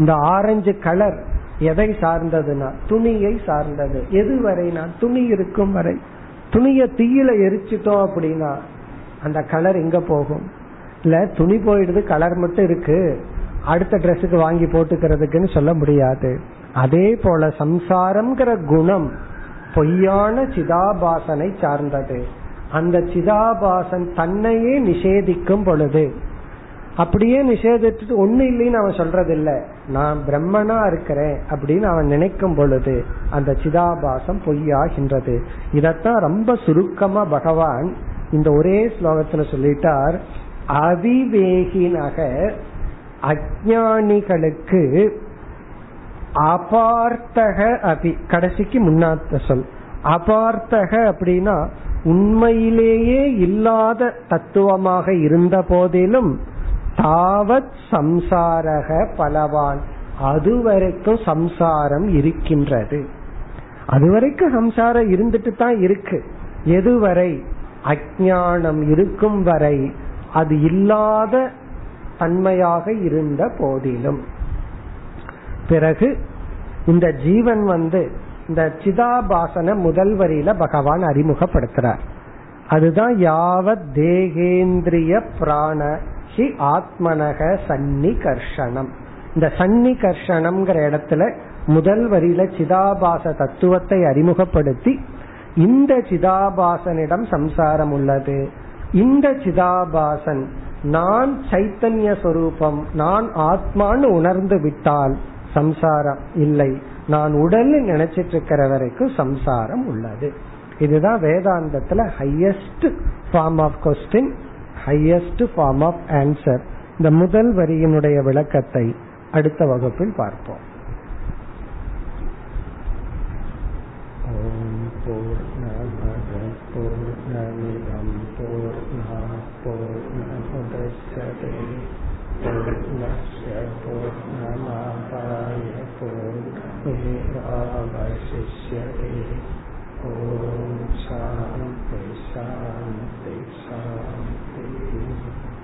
இந்த ஆரஞ்சு கலர் எதை சார்ந்ததுன்னா துணியை சார்ந்தது. எதுவரை, நான் துணி இருக்கும் வரை. துணிய தீயில எரிச்சிட்டோம் அப்படின்னா அந்த கலர் எங்க போகும், இல்ல துணி போயிடுது, கலர் மட்டும் இருக்கு, அடுத்த ட்ரெஸ்ஸுக்கு வாங்கி போட்டுக்கிறதுக்குன்னு சொல்ல முடியாது. அதே போல சம்சாரம்ங்கிற குணம் பொய்யான சிதாபாசனை சார்ந்தது. அந்த சிதாபாசன் தன்னையே நிஷேதிக்கும் பொழுது, அப்படியே நிஷேதிச்சுட்டு ஒண்ணு இல்லைன்னு அவன் சொல்றது இல்ல, நான் பிரம்மனா இருக்கிறேன் அப்படின்னு அவன் நினைக்கும் பொழுது அந்த சிதாபாசம் பொய்யாகின்றது. இதத்தான் ரொம்ப சுருக்கமா பகவான் இந்த ஒரே ஸ்லோகத்துல சொல்லிட்டார். அவிவேகினக அஞ்ஞானிகளுக்கு அபார்த்தக அபி, கடைசிக்கு முன்னாத்த சொல் அபார்த்தக அப்படின்னா உண்மையிலேயே இல்லாத தத்துவமாக இருந்த போதிலும் தாவத் சம்சாரக பலவான், அதுவரைக்கும் சம்சாரம் இருக்கின்றது. அதுவரைக்கும் சம்சாரம் இருந்துட்டு தான் இருக்கு. எதுவரை? அஞ்ஞானம் இருக்கும் வரை அது இல்லாத தன்மையாக இருந்த போதிலும். பிறகு இந்த ஜீவன் வந்து இந்த சிதாபாசன முதல் வரியில பகவான் அறிமுகப்படுத்துறார். அதுதான் யாவத் தேகேந்திரிய பிராண ஹி ஆத்மனக சன்னிகர்ஷணம். இந்த சன்னிகர்ஷணம்ங்கிற இடத்துல முதல் வரியில சிதாபாச தத்துவத்தை அறிமுகப்படுத்தி, இந்த சிதாபாசனிடம் சம்சாரம் உள்ளது, இந்த சிதாபாசன் நான் சைத்தன்ய சொரூபம், நான் ஆத்மான்னு உணர்ந்து விட்டால் சம்சாரம் இல்லை, நான் உடல் நினைச்சிட்டு இருக்கிற வரைக்கும் சம்சாரம் உள்ளது. இதுதான் வேதாந்தத்துல highest form of question, highest form of answer. இந்த முதல் வரியினுடைய விளக்கத்தை அடுத்த வகுப்பில் பார்ப்போம். ஓம் பூர்ணமத் பூர்ணமிதம் பூர்ணாத் பூர்ணமுதச்யதே பூர்ணஸ்ய பூர்ணமாதாய பூர்ணமேவாவசிஷ்யதே. ஓம் சாந்தி சாந்தி சாந்தி.